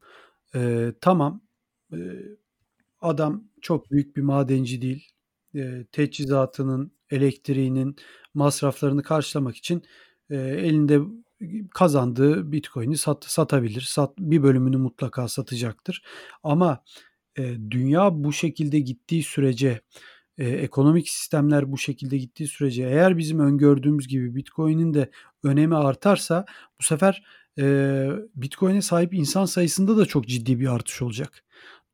Ee, tamam ee, adam çok büyük bir madenci değil. Ee, teçhizatının, elektriğinin masraflarını karşılamak için e, elinde kazandığı Bitcoin'i sat, satabilir. Sat, bir bölümünü mutlaka satacaktır. Ama e, dünya bu şekilde gittiği sürece, e, ekonomik sistemler bu şekilde gittiği sürece eğer bizim öngördüğümüz gibi Bitcoin'in de önemi artarsa bu sefer e, Bitcoin'e sahip insan sayısında da çok ciddi bir artış olacak.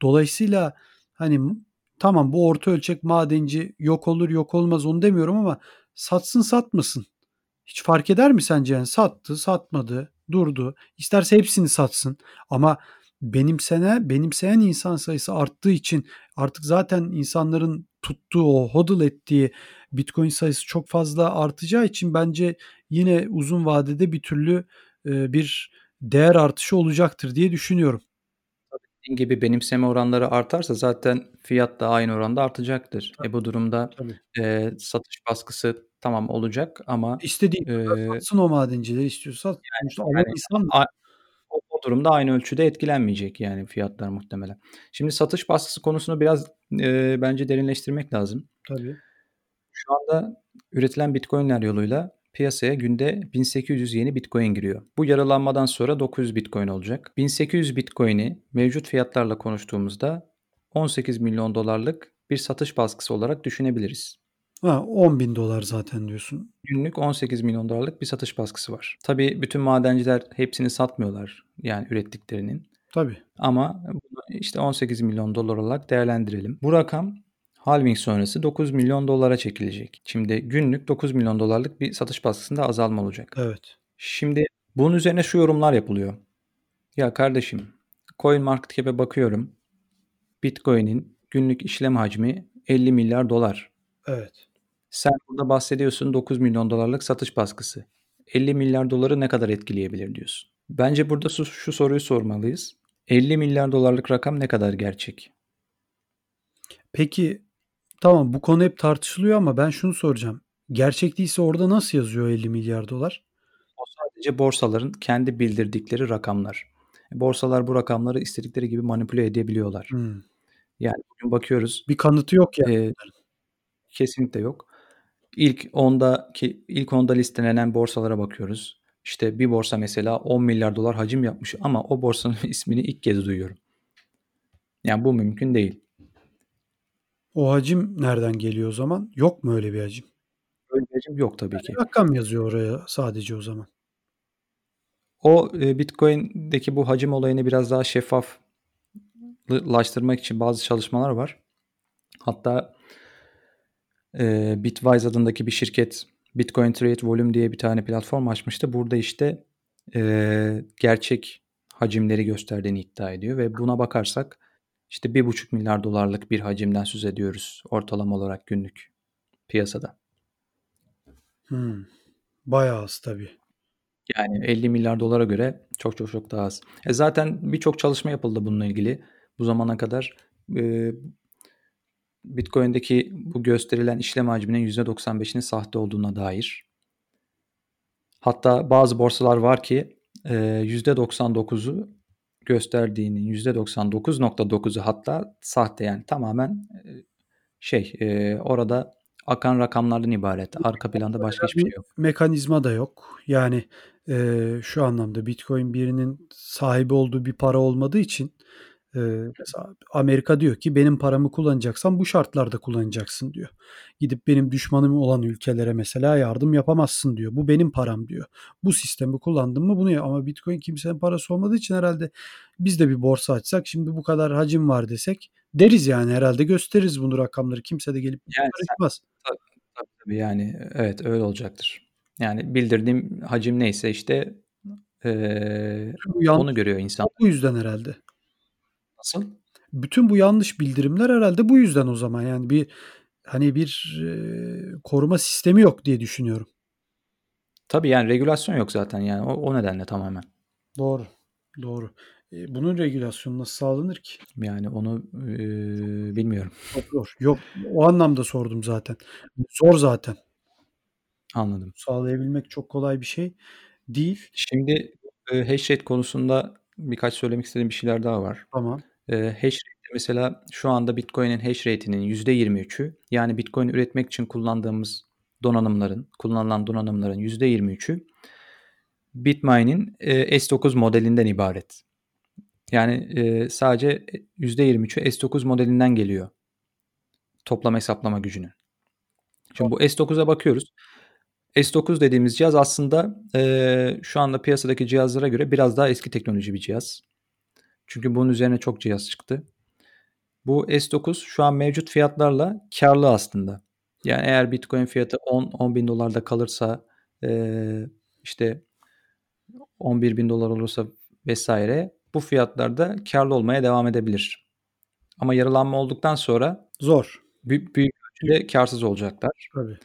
Dolayısıyla hani tamam bu orta ölçek madenci yok olur yok olmaz onu demiyorum ama satsın satmasın. Hiç fark eder mi sence? Yani sattı, satmadı, durdu. İsterse hepsini satsın. Ama benimsene, benimseyen insan sayısı arttığı için artık zaten insanların tuttuğu, o hodl ettiği Bitcoin sayısı çok fazla artacağı için bence yine uzun vadede bir türlü e, bir değer artışı olacaktır diye düşünüyorum. Dediğim gibi benimseme oranları artarsa zaten fiyat da aynı oranda artacaktır. Tabii. E bu durumda e, satış baskısı tamam olacak ama istediğin e, satsın o madencileri istiyorsa yani, işte yani, insan a, o, o durumda aynı ölçüde etkilenmeyecek yani fiyatlar muhtemelen. Şimdi satış baskısı konusunu biraz e, bence derinleştirmek lazım. Tabii. Şu anda üretilen Bitcoin'ler yoluyla piyasaya günde bin sekiz yüz yeni Bitcoin giriyor. Bu yaralanmadan sonra dokuz yüz Bitcoin olacak. bin sekiz yüz Bitcoin'i mevcut fiyatlarla konuştuğumuzda on sekiz milyon dolarlık bir satış baskısı olarak düşünebiliriz. Ha, on bin dolar zaten diyorsun. Günlük on sekiz milyon dolarlık bir satış baskısı var. Tabii bütün madenciler hepsini satmıyorlar yani ürettiklerinin. Tabii. Ama işte on sekiz milyon dolar olarak değerlendirelim. Bu rakam halving sonrası dokuz milyon dolara çekilecek. Şimdi günlük dokuz milyon dolarlık bir satış baskısında azalma olacak. Evet. Şimdi bunun üzerine şu yorumlar yapılıyor. Ya kardeşim CoinMarketCap'e bakıyorum. Bitcoin'in günlük işlem hacmi elli milyar dolar. Evet. Sen burada bahsediyorsun dokuz milyon dolarlık satış baskısı. elli milyar doları ne kadar etkileyebilir diyorsun. Bence burada şu, şu soruyu sormalıyız. elli milyar dolarlık rakam ne kadar gerçek? Peki tamam bu konu hep tartışılıyor ama ben şunu soracağım. Gerçek değilse orada nasıl yazıyor elli milyar dolar? O sadece borsaların kendi bildirdikleri rakamlar. Borsalar bu rakamları istedikleri gibi manipüle edebiliyorlar. Hmm. Yani bugün bakıyoruz. Bir kanıtı yok yani. E, kesinlikle yok. İlk ondaki ilk onda listelenen borsalara bakıyoruz. İşte bir borsa mesela on milyar dolar hacim yapmış ama o borsanın ismini ilk kez duyuyorum. Yani bu mümkün değil. O hacim nereden geliyor o zaman? Yok mu öyle bir hacim? Öyle bir hacim yok tabii yani ki. Rakam yazıyor oraya sadece o zaman. O e, Bitcoin'deki bu hacim olayını biraz daha şeffaflaştırmak için bazı çalışmalar var. Hatta e, Bitwise adındaki bir şirket Bitcoin Trade Volume diye bir tane platform açmıştı. Burada işte e, gerçek hacimleri gösterdiğini iddia ediyor ve buna bakarsak İşte bir buçuk milyar dolarlık bir hacimden söz ediyoruz ortalama olarak günlük piyasada. Hmm, bayağı az tabii. Yani elli milyar dolara göre çok çok çok daha az. E zaten birçok çalışma yapıldı bununla ilgili bu zamana kadar. E, Bitcoin'deki bu gösterilen işlem hacminin yüzde doksan beşinin sahte olduğuna dair. Hatta bazı borsalar var ki e, yüzde doksan dokuzu gösterdiğinin yüzde doksan dokuz virgül dokuzu hatta sahte yani tamamen şey e, orada akan rakamlardan ibaret. Arka planda başka hiçbir şey yok. Mekanizma da yok. Yani e, şu anlamda Bitcoin birinin sahibi olduğu bir para olmadığı için e, mesela Amerika diyor ki benim paramı kullanacaksan bu şartlarda kullanacaksın diyor. Gidip benim düşmanım olan ülkelere mesela yardım yapamazsın diyor. Bu benim param diyor. Bu sistemi kullandım mı bunu ya. Ama Bitcoin kimsenin parası olmadığı için herhalde biz de bir borsa açsak şimdi bu kadar hacim var desek deriz yani herhalde gösteririz bunu rakamları. Kimse de gelip yani, karışmaz. Tabii, tabii, tabii yani evet öyle olacaktır. Yani bildirdiğim hacim neyse işte ee, onu görüyor insan. Bu yüzden herhalde. Nasıl? Bütün bu yanlış bildirimler herhalde bu yüzden o zaman. Yani bir hani bir e, koruma sistemi yok diye düşünüyorum. Tabii yani regülasyon yok zaten yani o, o nedenle tamamen. Doğru, doğru. Bunun regülasyonu nasıl sağlanır ki? Yani onu e, bilmiyorum. Yok, yok. O anlamda sordum zaten. Zor zaten. Anladım. Sağlayabilmek çok kolay bir şey değil. Şimdi e, hash rate konusunda birkaç söylemek istediğim bir şeyler daha var. Tamam. E, hash rate mesela şu anda Bitcoin'in hash rate'inin yüzde yirmi üçü yani Bitcoin üretmek için kullandığımız donanımların, kullanılan donanımların yüzde yirmi üçü Bitmain'in e, S dokuz modelinden ibaret. Yani e, sadece yüzde yirmi üçü S dokuz modelinden geliyor. Toplam hesaplama gücünü. Şimdi bu S dokuza bakıyoruz. S dokuz dediğimiz cihaz aslında e, şu anda piyasadaki cihazlara göre biraz daha eski teknoloji bir cihaz. Çünkü bunun üzerine çok cihaz çıktı. Bu S dokuz şu an mevcut fiyatlarla karlı aslında. Yani eğer Bitcoin fiyatı on bin dolarda kalırsa e, işte on bir bin dolar olursa vesaire bu fiyatlarda karlı olmaya devam edebilir. Ama yaralanma olduktan sonra zor. Büyük bir ölçüde karsız olacaklar. Tabii.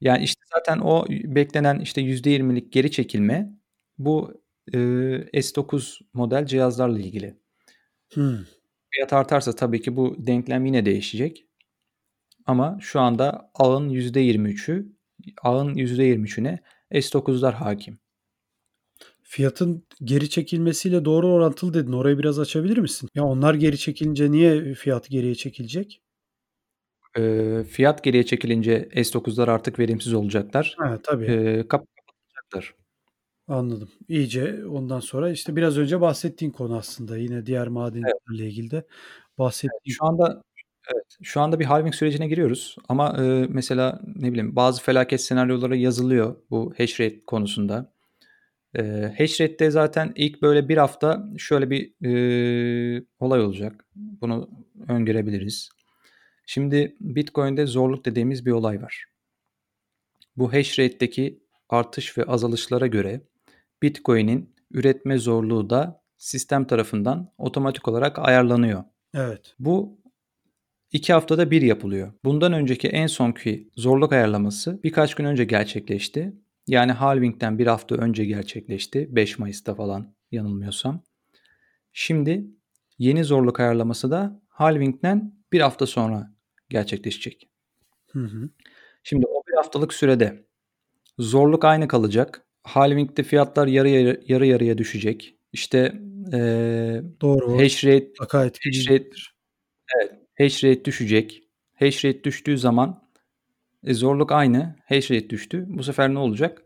Yani işte zaten o beklenen işte yüzde yirmilik geri çekilme bu e, S dokuz model cihazlarla ilgili. Hmm. Fiyat artarsa tabii ki bu denklem yine değişecek. Ama şu anda ağın yüzde yirmi üçü ağın yüzde yirmi üçüne S dokuzlar hakim. Fiyatın geri çekilmesiyle doğru orantılı dedin. Orayı biraz açabilir misin? Ya onlar geri çekilince niye fiyat geriye çekilecek? E, fiyat geriye çekilince S dokuzlar artık verimsiz olacaklar. Ha, tabii. E, kapatacaklar. Anladım. İyice ondan sonra işte biraz önce bahsettiğin konu aslında yine diğer madenlerle evet. ilgili de bahsettiğin. Evet, şu anda evet, şu anda bir halving sürecine giriyoruz ama e, mesela ne bileyim bazı felaket senaryoları yazılıyor bu hash rate konusunda. E, hash rate'de zaten ilk böyle bir hafta şöyle bir e, olay olacak. Bunu öngörebiliriz. Şimdi Bitcoin'de zorluk dediğimiz bir olay var. Bu hash rate'deki artış ve azalışlara göre Bitcoin'in üretme zorluğu da sistem tarafından otomatik olarak ayarlanıyor. Evet. Bu iki haftada bir yapılıyor. Bundan önceki en sonki zorluk ayarlaması birkaç gün önce gerçekleşti. Yani halving'den bir hafta önce gerçekleşti. beş Mayıs'ta falan yanılmıyorsam. Şimdi yeni zorluk ayarlaması da halving'den bir hafta sonra gerçekleşecek. Hı hı. Şimdi o bir haftalık sürede zorluk aynı kalacak. Halving'de fiyatlar yarı yarı, yarı yarıya düşecek. İşte ee, doğru. Hash rate, hash rate, evet, hash rate düşecek. Hash rate düştüğü zaman e, zorluk aynı. Hash rate düştü. Bu sefer ne olacak?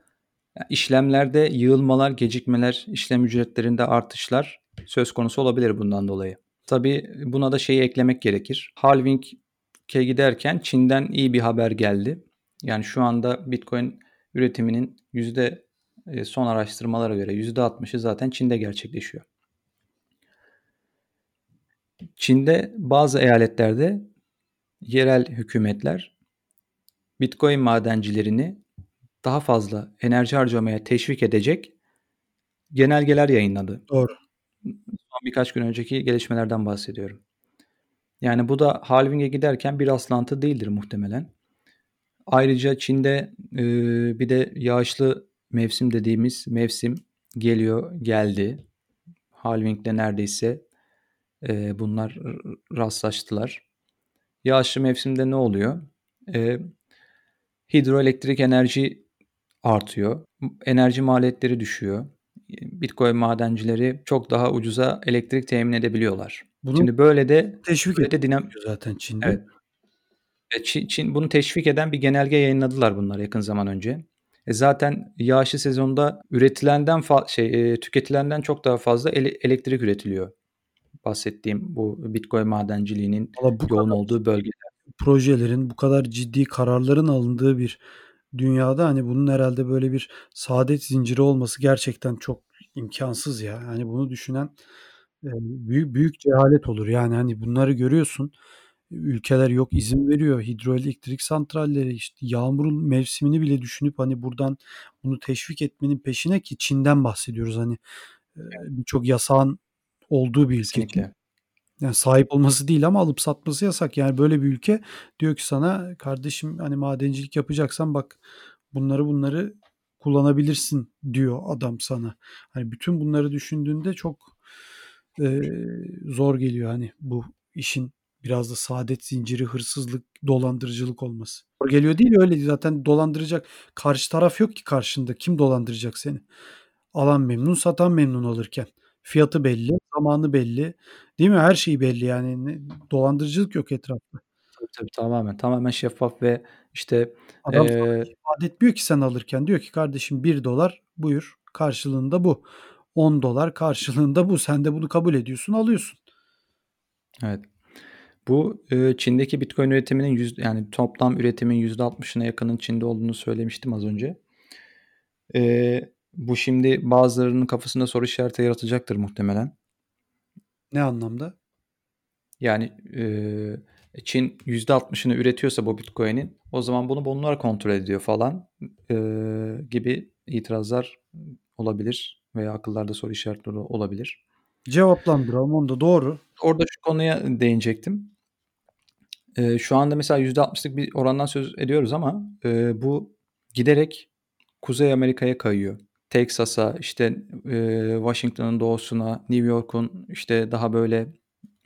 İşlemlerde yığılmalar, gecikmeler, işlem ücretlerinde artışlar söz konusu olabilir bundan dolayı. Tabii buna da şeyi eklemek gerekir. Halving'e giderken Çin'den iyi bir haber geldi. Yani şu anda Bitcoin üretiminin yüzde son araştırmalara göre yüzde altmışı zaten Çin'de gerçekleşiyor. Çin'de bazı eyaletlerde yerel hükümetler Bitcoin madencilerini daha fazla enerji harcamaya teşvik edecek genelgeler yayınladı. Doğru. Birkaç gün önceki gelişmelerden bahsediyorum. Yani bu da halving'e giderken bir rastlantı değildir muhtemelen. Ayrıca Çin'de e, bir de yağışlı mevsim dediğimiz mevsim geliyor, geldi. Halving'de neredeyse e, bunlar rastlaştılar. Yağışlı mevsimde ne oluyor? E, hidroelektrik enerji artıyor. Enerji maliyetleri düşüyor. Bitcoin madencileri çok daha ucuza elektrik temin edebiliyorlar. Bunu şimdi böyle de teşvik ediliyor dinam- zaten Çin'de. Evet. Çin, Çin bunu teşvik eden bir genelge yayınladılar bunlar yakın zaman önce. E zaten yağışlı sezonda üretilenden fa- şey e, tüketilenden çok daha fazla ele- elektrik üretiliyor. Bahsettiğim bu Bitcoin madenciliğinin yoğun olduğu bölgeler. Projelerin bu kadar ciddi kararların alındığı bir dünyada hani bunun herhalde böyle bir saadet zinciri olması gerçekten çok imkansız ya. Hani bunu düşünen e, büyük büyük cehalet olur. Yani hani bunları görüyorsun. Ülkeler yok izin veriyor. Hidroelektrik santralleri işte yağmur mevsimini bile düşünüp hani buradan bunu teşvik etmenin peşine ki Çin'den bahsediyoruz hani birçok yasağın olduğu bir ülke. Kesinlikle. Yani sahip olması değil ama alıp satması yasak. Yani böyle bir ülke diyor ki sana kardeşim hani madencilik yapacaksan bak bunları bunları kullanabilirsin diyor adam sana. Hani bütün bunları düşündüğünde çok e, zor geliyor hani bu işin biraz da saadet zinciri, hırsızlık, dolandırıcılık olması. Geliyor değil öyle zaten dolandıracak. Karşı taraf yok ki karşında. Kim dolandıracak seni? Alan memnun, satan memnun alırken. Fiyatı belli, zamanı belli. Değil mi? Her şey belli yani. Dolandırıcılık yok etrafta. Tabii tabii tamamen. Tamamen şeffaf ve işte... Adam ee... ifade etmiyor ki sen alırken. Diyor ki kardeşim bir dolar buyur. Karşılığında bu. on dolar karşılığında bu. Sen de bunu kabul ediyorsun, alıyorsun. Evet. Bu Çin'deki Bitcoin üretiminin yüz, yani toplam üretimin yüzde altmışına yakının Çin'de olduğunu söylemiştim az önce. E, bu şimdi bazılarının kafasında soru işareti yaratacaktır muhtemelen. Ne anlamda? Yani e, Çin yüzde altmışını üretiyorsa bu Bitcoin'in o zaman bunu bunlar kontrol ediyor falan e, gibi itirazlar olabilir veya akıllarda soru işaretleri olabilir. Cevaplandıralım onu da doğru. Orada şu konuya değinecektim. Ee, şu anda mesela yüzde altmışlık bir orandan söz ediyoruz ama e, bu giderek Kuzey Amerika'ya kayıyor. Texas'a, işte e, Washington'ın doğusuna, New York'un işte daha böyle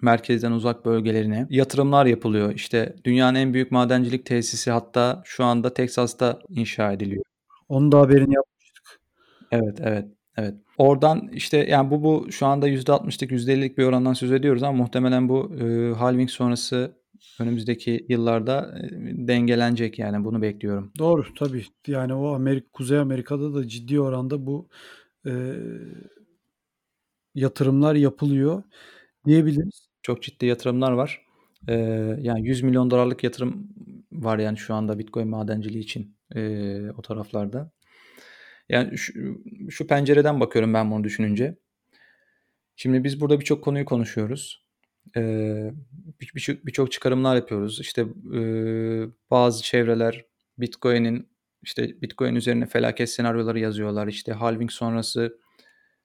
merkezden uzak bölgelerine yatırımlar yapılıyor. İşte dünyanın en büyük madencilik tesisi hatta şu anda Texas'ta inşa ediliyor. Onun da haberini yapmıştık. Evet, evet. Evet. Oradan işte yani bu bu şu anda yüzde altmışlık yüzde ellilik bir orandan söz ediyoruz ama muhtemelen bu e, halving sonrası önümüzdeki yıllarda e, dengelenecek yani bunu bekliyorum. Doğru tabii. Yani o Amerika, Kuzey Amerika'da da ciddi oranda bu e, yatırımlar yapılıyor diyebiliriz. Çok ciddi yatırımlar var. E, yani yüz milyon dolarlık yatırım var yani şu anda Bitcoin madenciliği için e, o taraflarda. Yani şu, şu pencereden bakıyorum ben bunu düşününce. Şimdi biz burada birçok konuyu konuşuyoruz. Ee, birçok birçok çıkarımlar yapıyoruz. İşte e, bazı çevreler Bitcoin'in işte Bitcoin üzerine felaket senaryoları yazıyorlar. İşte halving sonrası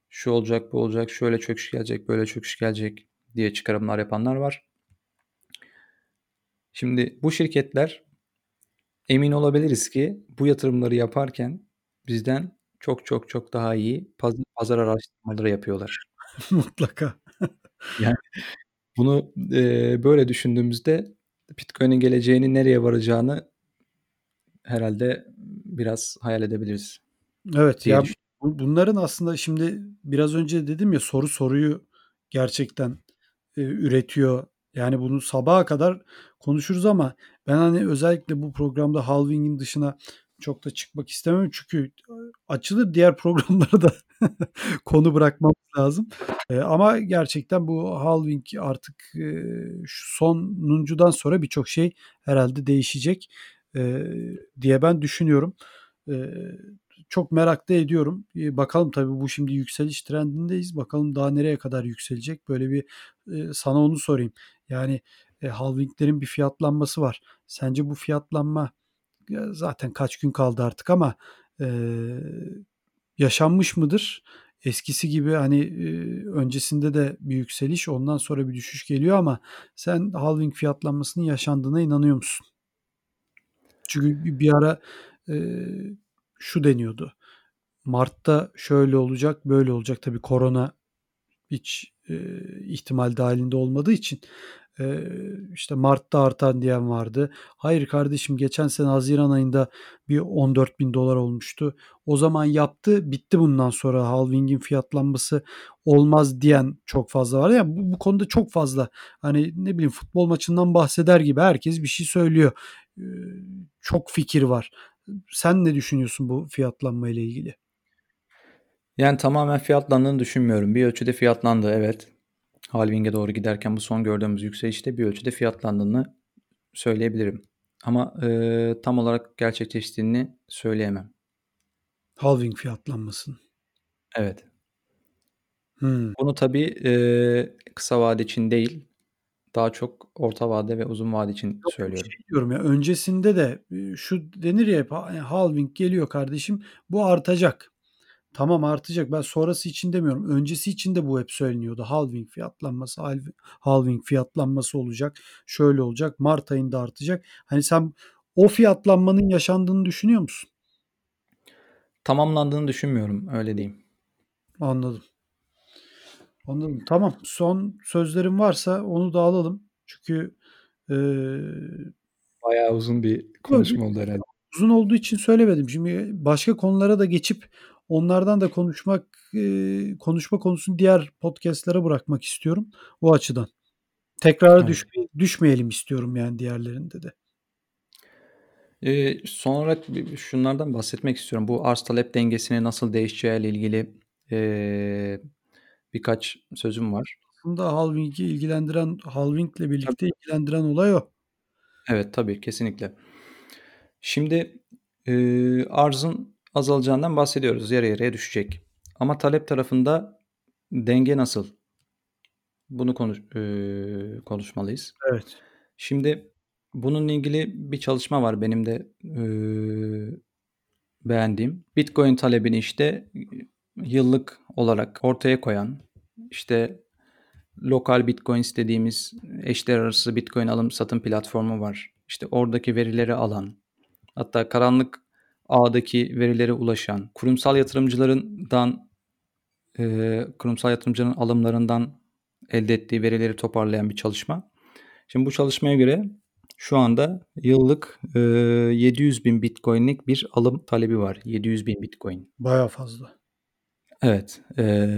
şu olacak, bu olacak, şöyle çöküş gelecek, böyle çöküş gelecek diye çıkarımlar yapanlar var. Şimdi bu şirketler emin olabiliriz ki bu yatırımları yaparken bizden çok çok çok daha iyi paz- pazar araştırmaları yapıyorlar. Mutlaka. Yani bunu e, böyle düşündüğümüzde Bitcoin'in geleceğini nereye varacağını herhalde biraz hayal edebiliriz. Evet. Ya bunların aslında şimdi biraz önce dedim ya soru soruyu gerçekten e, üretiyor. Yani bunu sabaha kadar konuşuruz ama ben hani özellikle bu programda halving'in dışına çok da çıkmak istemem çünkü açılır diğer programlara da konu bırakmamız lazım. E, ama gerçekten bu halving artık e, şu sonuncudan sonra birçok şey herhalde değişecek e, diye ben düşünüyorum. E, çok merak da ediyorum. E, bakalım tabii bu şimdi yükseliş trendindeyiz. Bakalım daha nereye kadar yükselecek? Böyle bir e, sana onu sorayım. Yani e, halvinglerin bir fiyatlanması var. Sence bu fiyatlanma zaten kaç gün kaldı artık ama e, yaşanmış mıdır? Eskisi gibi hani e, öncesinde de bir yükseliş ondan sonra bir düşüş geliyor ama sen halving fiyatlanmasının yaşandığına inanıyor musun? Çünkü bir, bir ara e, şu deniyordu. Mart'ta şöyle olacak böyle olacak tabii korona hiç e, ihtimal dahilinde olmadığı için Ee, işte Mart'ta artan diyen vardı. Hayır kardeşim, geçen sene Haziran ayında bir on dört bin dolar olmuştu. O zaman yaptı, bitti, bundan sonra halvingin fiyatlanması olmaz diyen çok fazla var. Yani bu, bu konuda çok fazla, hani ne bileyim, futbol maçından bahseder gibi herkes bir şey söylüyor. Ee, çok fikir var. Sen ne düşünüyorsun bu fiyatlanma ile ilgili? Yani tamamen fiyatlandığını düşünmüyorum. Bir ölçüde fiyatlandı, evet. Halving'e doğru giderken bu son gördüğümüz yükselişte bir ölçüde fiyatlandığını söyleyebilirim. Ama e, tam olarak gerçekleştiğini söyleyemem. Halving fiyatlanmasın. Evet. Hmm. Bunu tabii e, kısa vade için değil, daha çok orta vade ve uzun vade için Yok, söylüyorum. Şey diyorum ya, öncesinde de şu denir ya, hep halving geliyor kardeşim, bu artacak. Tamam, artacak. Ben sonrası için demiyorum. Öncesi için de bu hep söyleniyordu. Halving fiyatlanması, halving fiyatlanması olacak. Şöyle olacak. Mart ayında artacak. Hani sen o fiyatlanmanın yaşandığını düşünüyor musun? Tamamlandığını düşünmüyorum. Öyle diyeyim. Anladım. Anladım. Tamam. Son sözlerim varsa onu da alalım. Çünkü ee... bayağı uzun bir konuşma oldu herhalde. Uzun olduğu için söylemedim. Şimdi başka konulara da geçip onlardan da konuşmak, konuşma konusunu diğer podcastlara bırakmak istiyorum. O açıdan. Tekrara evet. düşme, düşmeyelim istiyorum yani diğerlerinde de. Ee, son olarak şunlardan bahsetmek istiyorum. Bu arz talep dengesinin nasıl değişeceğiyle ilgili ee, birkaç sözüm var. Aslında halving'i ilgilendiren, halvingle birlikte tabii. ilgilendiren olay o. Evet, tabii, kesinlikle. Şimdi ee, arzın azalacağından bahsediyoruz. Yarı yarıya düşecek. Ama talep tarafında denge nasıl? Bunu konuş, e, konuşmalıyız. Evet. Şimdi bununla ilgili bir çalışma var benim de e, beğendiğim. Bitcoin talebini işte yıllık olarak ortaya koyan, işte Local Bitcoins dediğimiz eşler arası Bitcoin alım satım platformu var. İşte oradaki verileri alan, hatta karanlık ağdaki verilere ulaşan, kurumsal yatırımcılarından, e, kurumsal yatırımcının alımlarından elde ettiği verileri toparlayan bir çalışma. Şimdi bu çalışmaya göre şu anda yıllık e, yedi yüz bin Bitcoin'lik bir alım talebi var. yedi yüz bin Bitcoin. Bayağı fazla. Evet. E,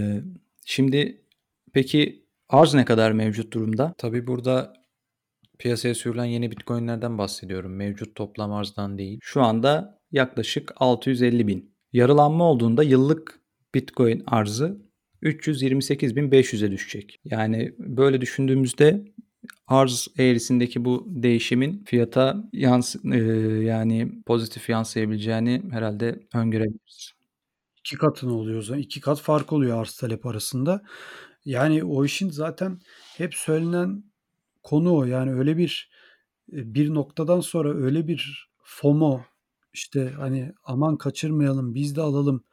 şimdi peki arz ne kadar mevcut durumda? Tabii burada piyasaya sürülen yeni Bitcoin'lerden bahsediyorum. Mevcut toplam arzdan değil. Şu anda yaklaşık altı yüz elli bin. Yarılanma olduğunda yıllık Bitcoin arzı üç yüz yirmi sekiz bin beş yüze düşecek. Yani böyle düşündüğümüzde arz eğrisindeki bu değişimin fiyata yansı- e, yani pozitif yansıyabileceğini herhalde öngörebiliriz. İki katını oluyor o zaman. İki kat fark oluyor arz talep arasında. Yani o işin zaten hep söylenen konu o. Yani öyle bir bir noktadan sonra öyle bir FOMO, İşte hani aman kaçırmayalım biz de alalım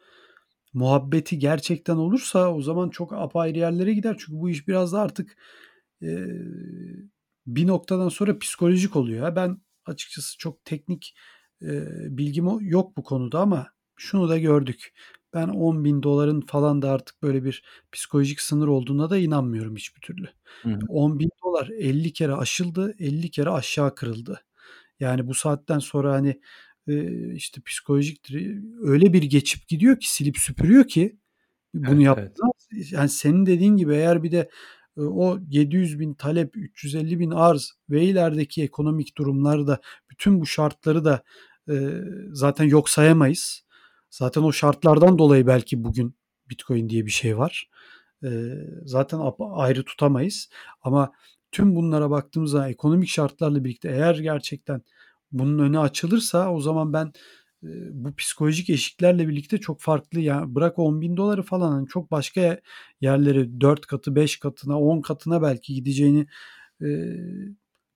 muhabbeti gerçekten olursa o zaman çok apayrı yerlere gider. Çünkü bu iş biraz da artık e, bir noktadan sonra psikolojik oluyor. Ha, ben açıkçası çok teknik e, bilgim yok bu konuda ama şunu da gördük. Ben on bin doların falan da artık böyle bir psikolojik sınır olduğuna da inanmıyorum hiçbir türlü. Hmm. on bin dolar elli kere aşıldı, elli kere aşağı kırıldı. Yani bu saatten sonra hani işte psikolojiktir. Öyle bir geçip gidiyor ki, silip süpürüyor ki bunu evet, yaptılar. Evet. Yani senin dediğin gibi eğer bir de o yedi yüz bin talep, üç yüz elli bin arz ve ilerideki ekonomik durumları da, bütün bu şartları da zaten yok sayamayız. Zaten o şartlardan dolayı belki bugün Bitcoin diye bir şey var. Zaten ayrı tutamayız. Ama tüm bunlara baktığımız zaman ekonomik şartlarla birlikte eğer gerçekten bunun önü açılırsa o zaman ben e, bu psikolojik eşiklerle birlikte çok farklı, yani bırak on bin doları falan, hani çok başka yerlere dört katı, beş katına, on katına belki gideceğini e,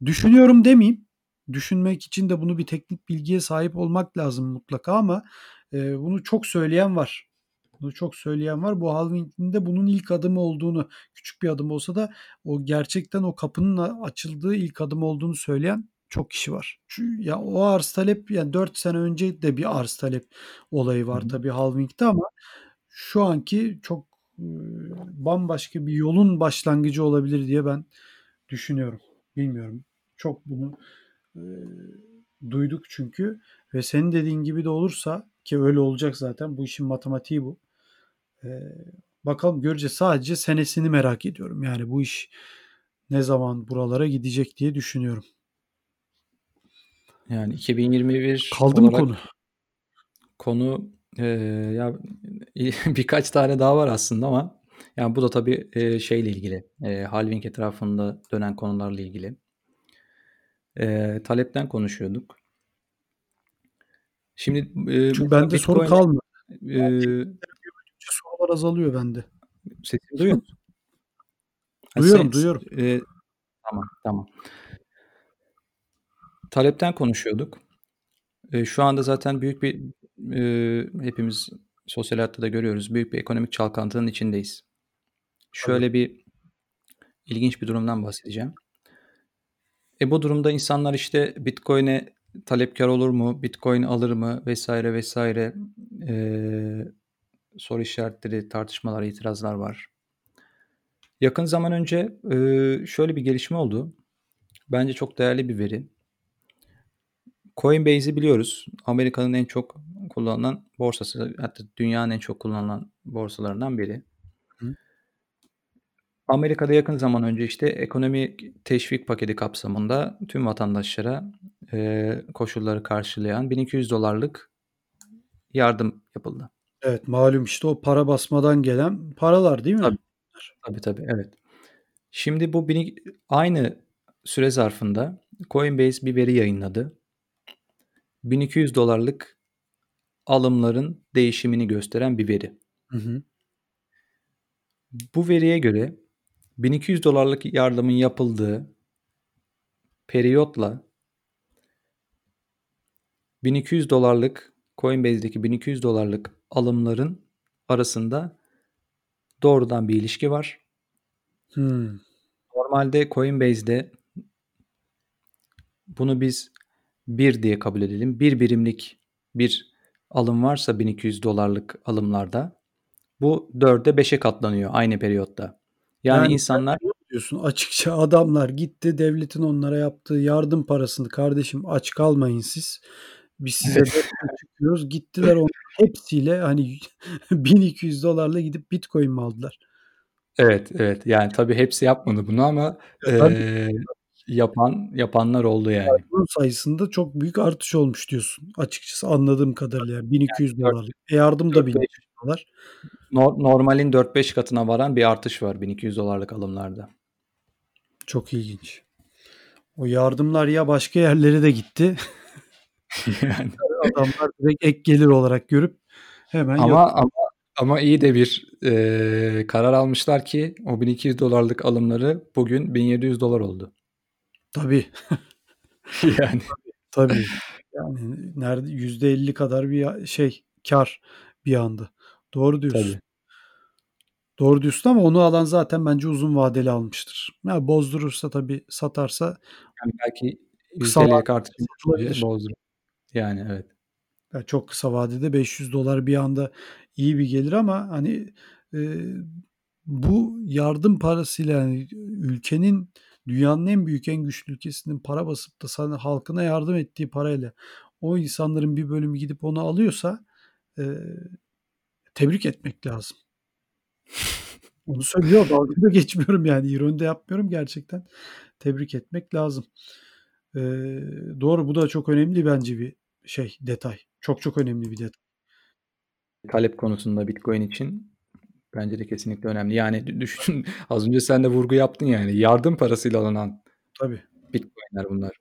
düşünüyorum demeyeyim. Düşünmek için de bunu bir teknik bilgiye sahip olmak lazım mutlaka ama e, bunu çok söyleyen var. Bunu çok söyleyen var. Bu halving'in de bunun ilk adımı olduğunu, küçük bir adım olsa da o gerçekten o kapının açıldığı ilk adım olduğunu söyleyen çok kişi var. Şu, ya o arz talep, yani dört sene önce de bir arz talep olayı var tabii halving'de ama şu anki çok e, bambaşka bir yolun başlangıcı olabilir diye ben düşünüyorum. Bilmiyorum. Çok bunu e, duyduk çünkü ve senin dediğin gibi de olursa ki öyle olacak zaten, bu işin matematiği bu. E, bakalım, göreceğiz. Sadece senesini merak ediyorum. Yani bu iş ne zaman buralara gidecek diye düşünüyorum. Yani iki bin yirmi bir kaldı mı konu? Konu e, ya birkaç tane daha var aslında ama yani bu da tabii e, şeyle ilgili, e, halving etrafında dönen konularla ilgili. E, talepten konuşuyorduk. Şimdi e, çünkü bende Bitcoin, soru kalmıyor. E, e, sorular azalıyor bende. Sesini duyuyor musun? Duyuyorum, Sen, duyuyorum. E, tamam, tamam. Talepten konuşuyorduk. E, şu anda zaten büyük bir e, hepimiz sosyal hayatta da görüyoruz. Büyük bir ekonomik çalkantının içindeyiz. Şöyle evet. bir ilginç bir durumdan bahsedeceğim. E bu durumda insanlar işte Bitcoin'e talepkar olur mu? Bitcoin alır mı? Vesaire vesaire e, soru işaretleri, tartışmalar, itirazlar var. Yakın zaman önce e, şöyle bir gelişme oldu. Bence çok değerli bir veri. Coinbase'i biliyoruz. Amerika'nın en çok kullanılan borsası, hatta dünyanın en çok kullanılan borsalarından biri. Hı. Amerika'da yakın zaman önce işte ekonomik teşvik paketi kapsamında tüm vatandaşlara e, koşulları karşılayan bin iki yüz dolarlık yardım yapıldı. Evet, malum işte o para basmadan gelen paralar değil mi? Tabii tabii, tabii evet. Şimdi bu bin, aynı süre zarfında Coinbase bir veri yayınladı. bin iki yüz dolarlık alımların değişimini gösteren bir veri. Hı hı. Bu veriye göre bin iki yüz dolarlık yardımın yapıldığı periyotla bin iki yüz dolarlık Coinbase'deki bin iki yüz dolarlık alımların arasında doğrudan bir ilişki var. Hmm. Normalde Coinbase'de bunu biz bir diye kabul edelim. Bir birimlik bir alım varsa bin iki yüz dolarlık alımlarda bu dörde beşe katlanıyor aynı periyotta. Yani, yani insanlar diyorsun açıkça, adamlar gitti devletin onlara yaptığı yardım parasını, kardeşim aç kalmayın siz, biz size destek çıkıyoruz. Gittiler onun hepsiyle hani bin iki yüz dolarla gidip Bitcoin mi aldılar? Evet evet, yani tabii hepsi yapmadı bunu ama eee Yapan yapanlar oldu yani. yani. Bu sayısında çok büyük artış olmuş diyorsun. Açıkçası anladığım kadarıyla yani bin iki yüz dolar. E yardım da bin iki yüz dolar. Normalin dört beş katına varan bir artış var bin iki yüz dolarlık alımlarda. Çok ilginç. O yardımlar ya başka yerlere de gitti. Yani. Adamlar direkt ek gelir olarak görüp hemen ama, yok. Ama Ama iyi de bir e, karar almışlar ki o bin iki yüz dolarlık alımları bugün bin yedi yüz dolar oldu. Tabii. Yani. Tabii. Yani nerede yüzde elli kadar bir şey kar bir anda. Doğru diyorsun. Tabii. Doğru diyorsun ama onu alan zaten bence uzun vadeli almıştır. Yani bozdurursa tabii, satarsa yani belki yüzde elli artık bozdurur. Yani evet. Yani çok kısa vadede beş yüz dolar bir anda iyi bir gelir ama hani e, bu yardım parasıyla yani ülkenin, dünyanın en büyük, en güçlü ülkesinin para basıp da sana, halkına yardım ettiği parayla o insanların bir bölümü gidip onu alıyorsa e, tebrik etmek lazım. Onu söylüyor. Dalgada geçmiyorum yani. İroni de yapmıyorum gerçekten. Tebrik etmek lazım. E, doğru. Bu da çok önemli bence bir şey, detay. Çok çok önemli bir detay. Talep konusunda Bitcoin için bence de kesinlikle önemli. Yani düşün, az önce sen de vurgu yaptın yani. Yardım parasıyla alınan tabii Bitcoin'ler bunlar.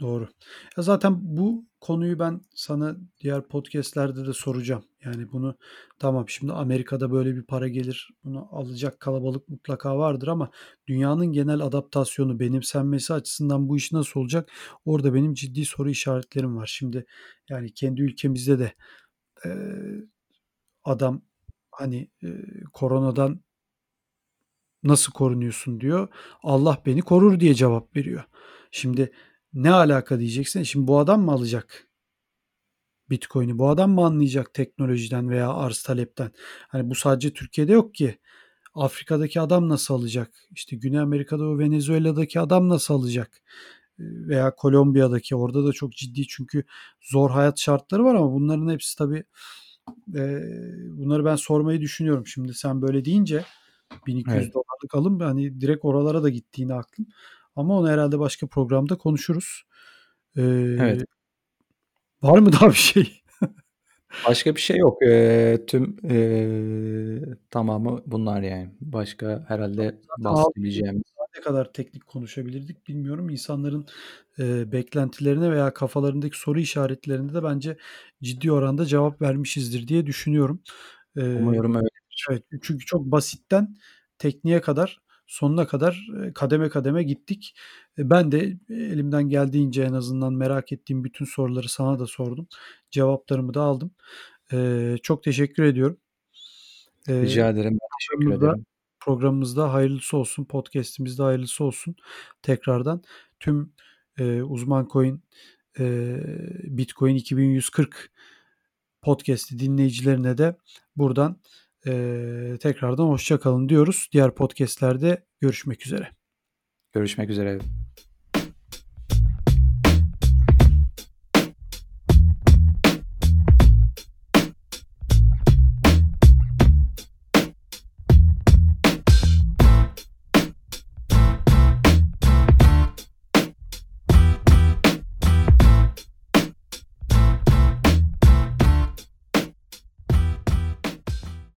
Doğru. Ya zaten bu konuyu ben sana diğer podcastlerde de soracağım. Yani bunu tamam, şimdi Amerika'da böyle bir para gelir, bunu alacak kalabalık mutlaka vardır ama dünyanın genel adaptasyonu, benimsenmesi açısından bu iş nasıl olacak? Orada benim ciddi soru işaretlerim var. Şimdi yani kendi ülkemizde de e, adam hani e, koronadan nasıl korunuyorsun diyor. Allah beni korur diye cevap veriyor. Şimdi ne alaka diyeceksin? Şimdi bu adam mı alacak Bitcoin'i? Bu adam mı anlayacak teknolojiden veya arz talepten? Hani bu sadece Türkiye'de yok ki. Afrika'daki adam nasıl alacak? İşte Güney Amerika'da o Venezuela'daki adam nasıl alacak? Veya Kolombiya'daki, orada da çok ciddi çünkü zor hayat şartları var ama bunların hepsi tabii e, bunları ben sormayı düşünüyorum. Şimdi sen böyle deyince bin iki yüz evet. dolarlık alım, hani direkt oralara da gittiğini aklım. Ama onu herhalde başka programda konuşuruz. Ee, evet. Var mı daha bir şey? Başka bir şey yok. E, tüm e, tamamı bunlar yani. Başka herhalde bahsedebileceğimiz. Ne kadar teknik konuşabilirdik bilmiyorum. İnsanların e, beklentilerine veya kafalarındaki soru işaretlerine de bence ciddi oranda cevap vermişizdir diye düşünüyorum. E, Umuyorum öyle. Evet. Çünkü çok basitten tekniğe kadar, sonuna kadar kademe kademe gittik. Ben de elimden geldiğince en azından merak ettiğim bütün soruları sana da sordum. Cevaplarımı da aldım. Ee, çok teşekkür ediyorum. Ee, Rica ederim. Teşekkür ederim. Programımızda hayırlısı olsun. Podcast'imizde hayırlısı olsun. Tekrardan tüm e, Uzman Coin e, Bitcoin iki bin yüz kırk podcast'i dinleyicilerine de buradan Ee, tekrardan hoşça kalın diyoruz. Diğer podcastlerde görüşmek üzere. Görüşmek üzere.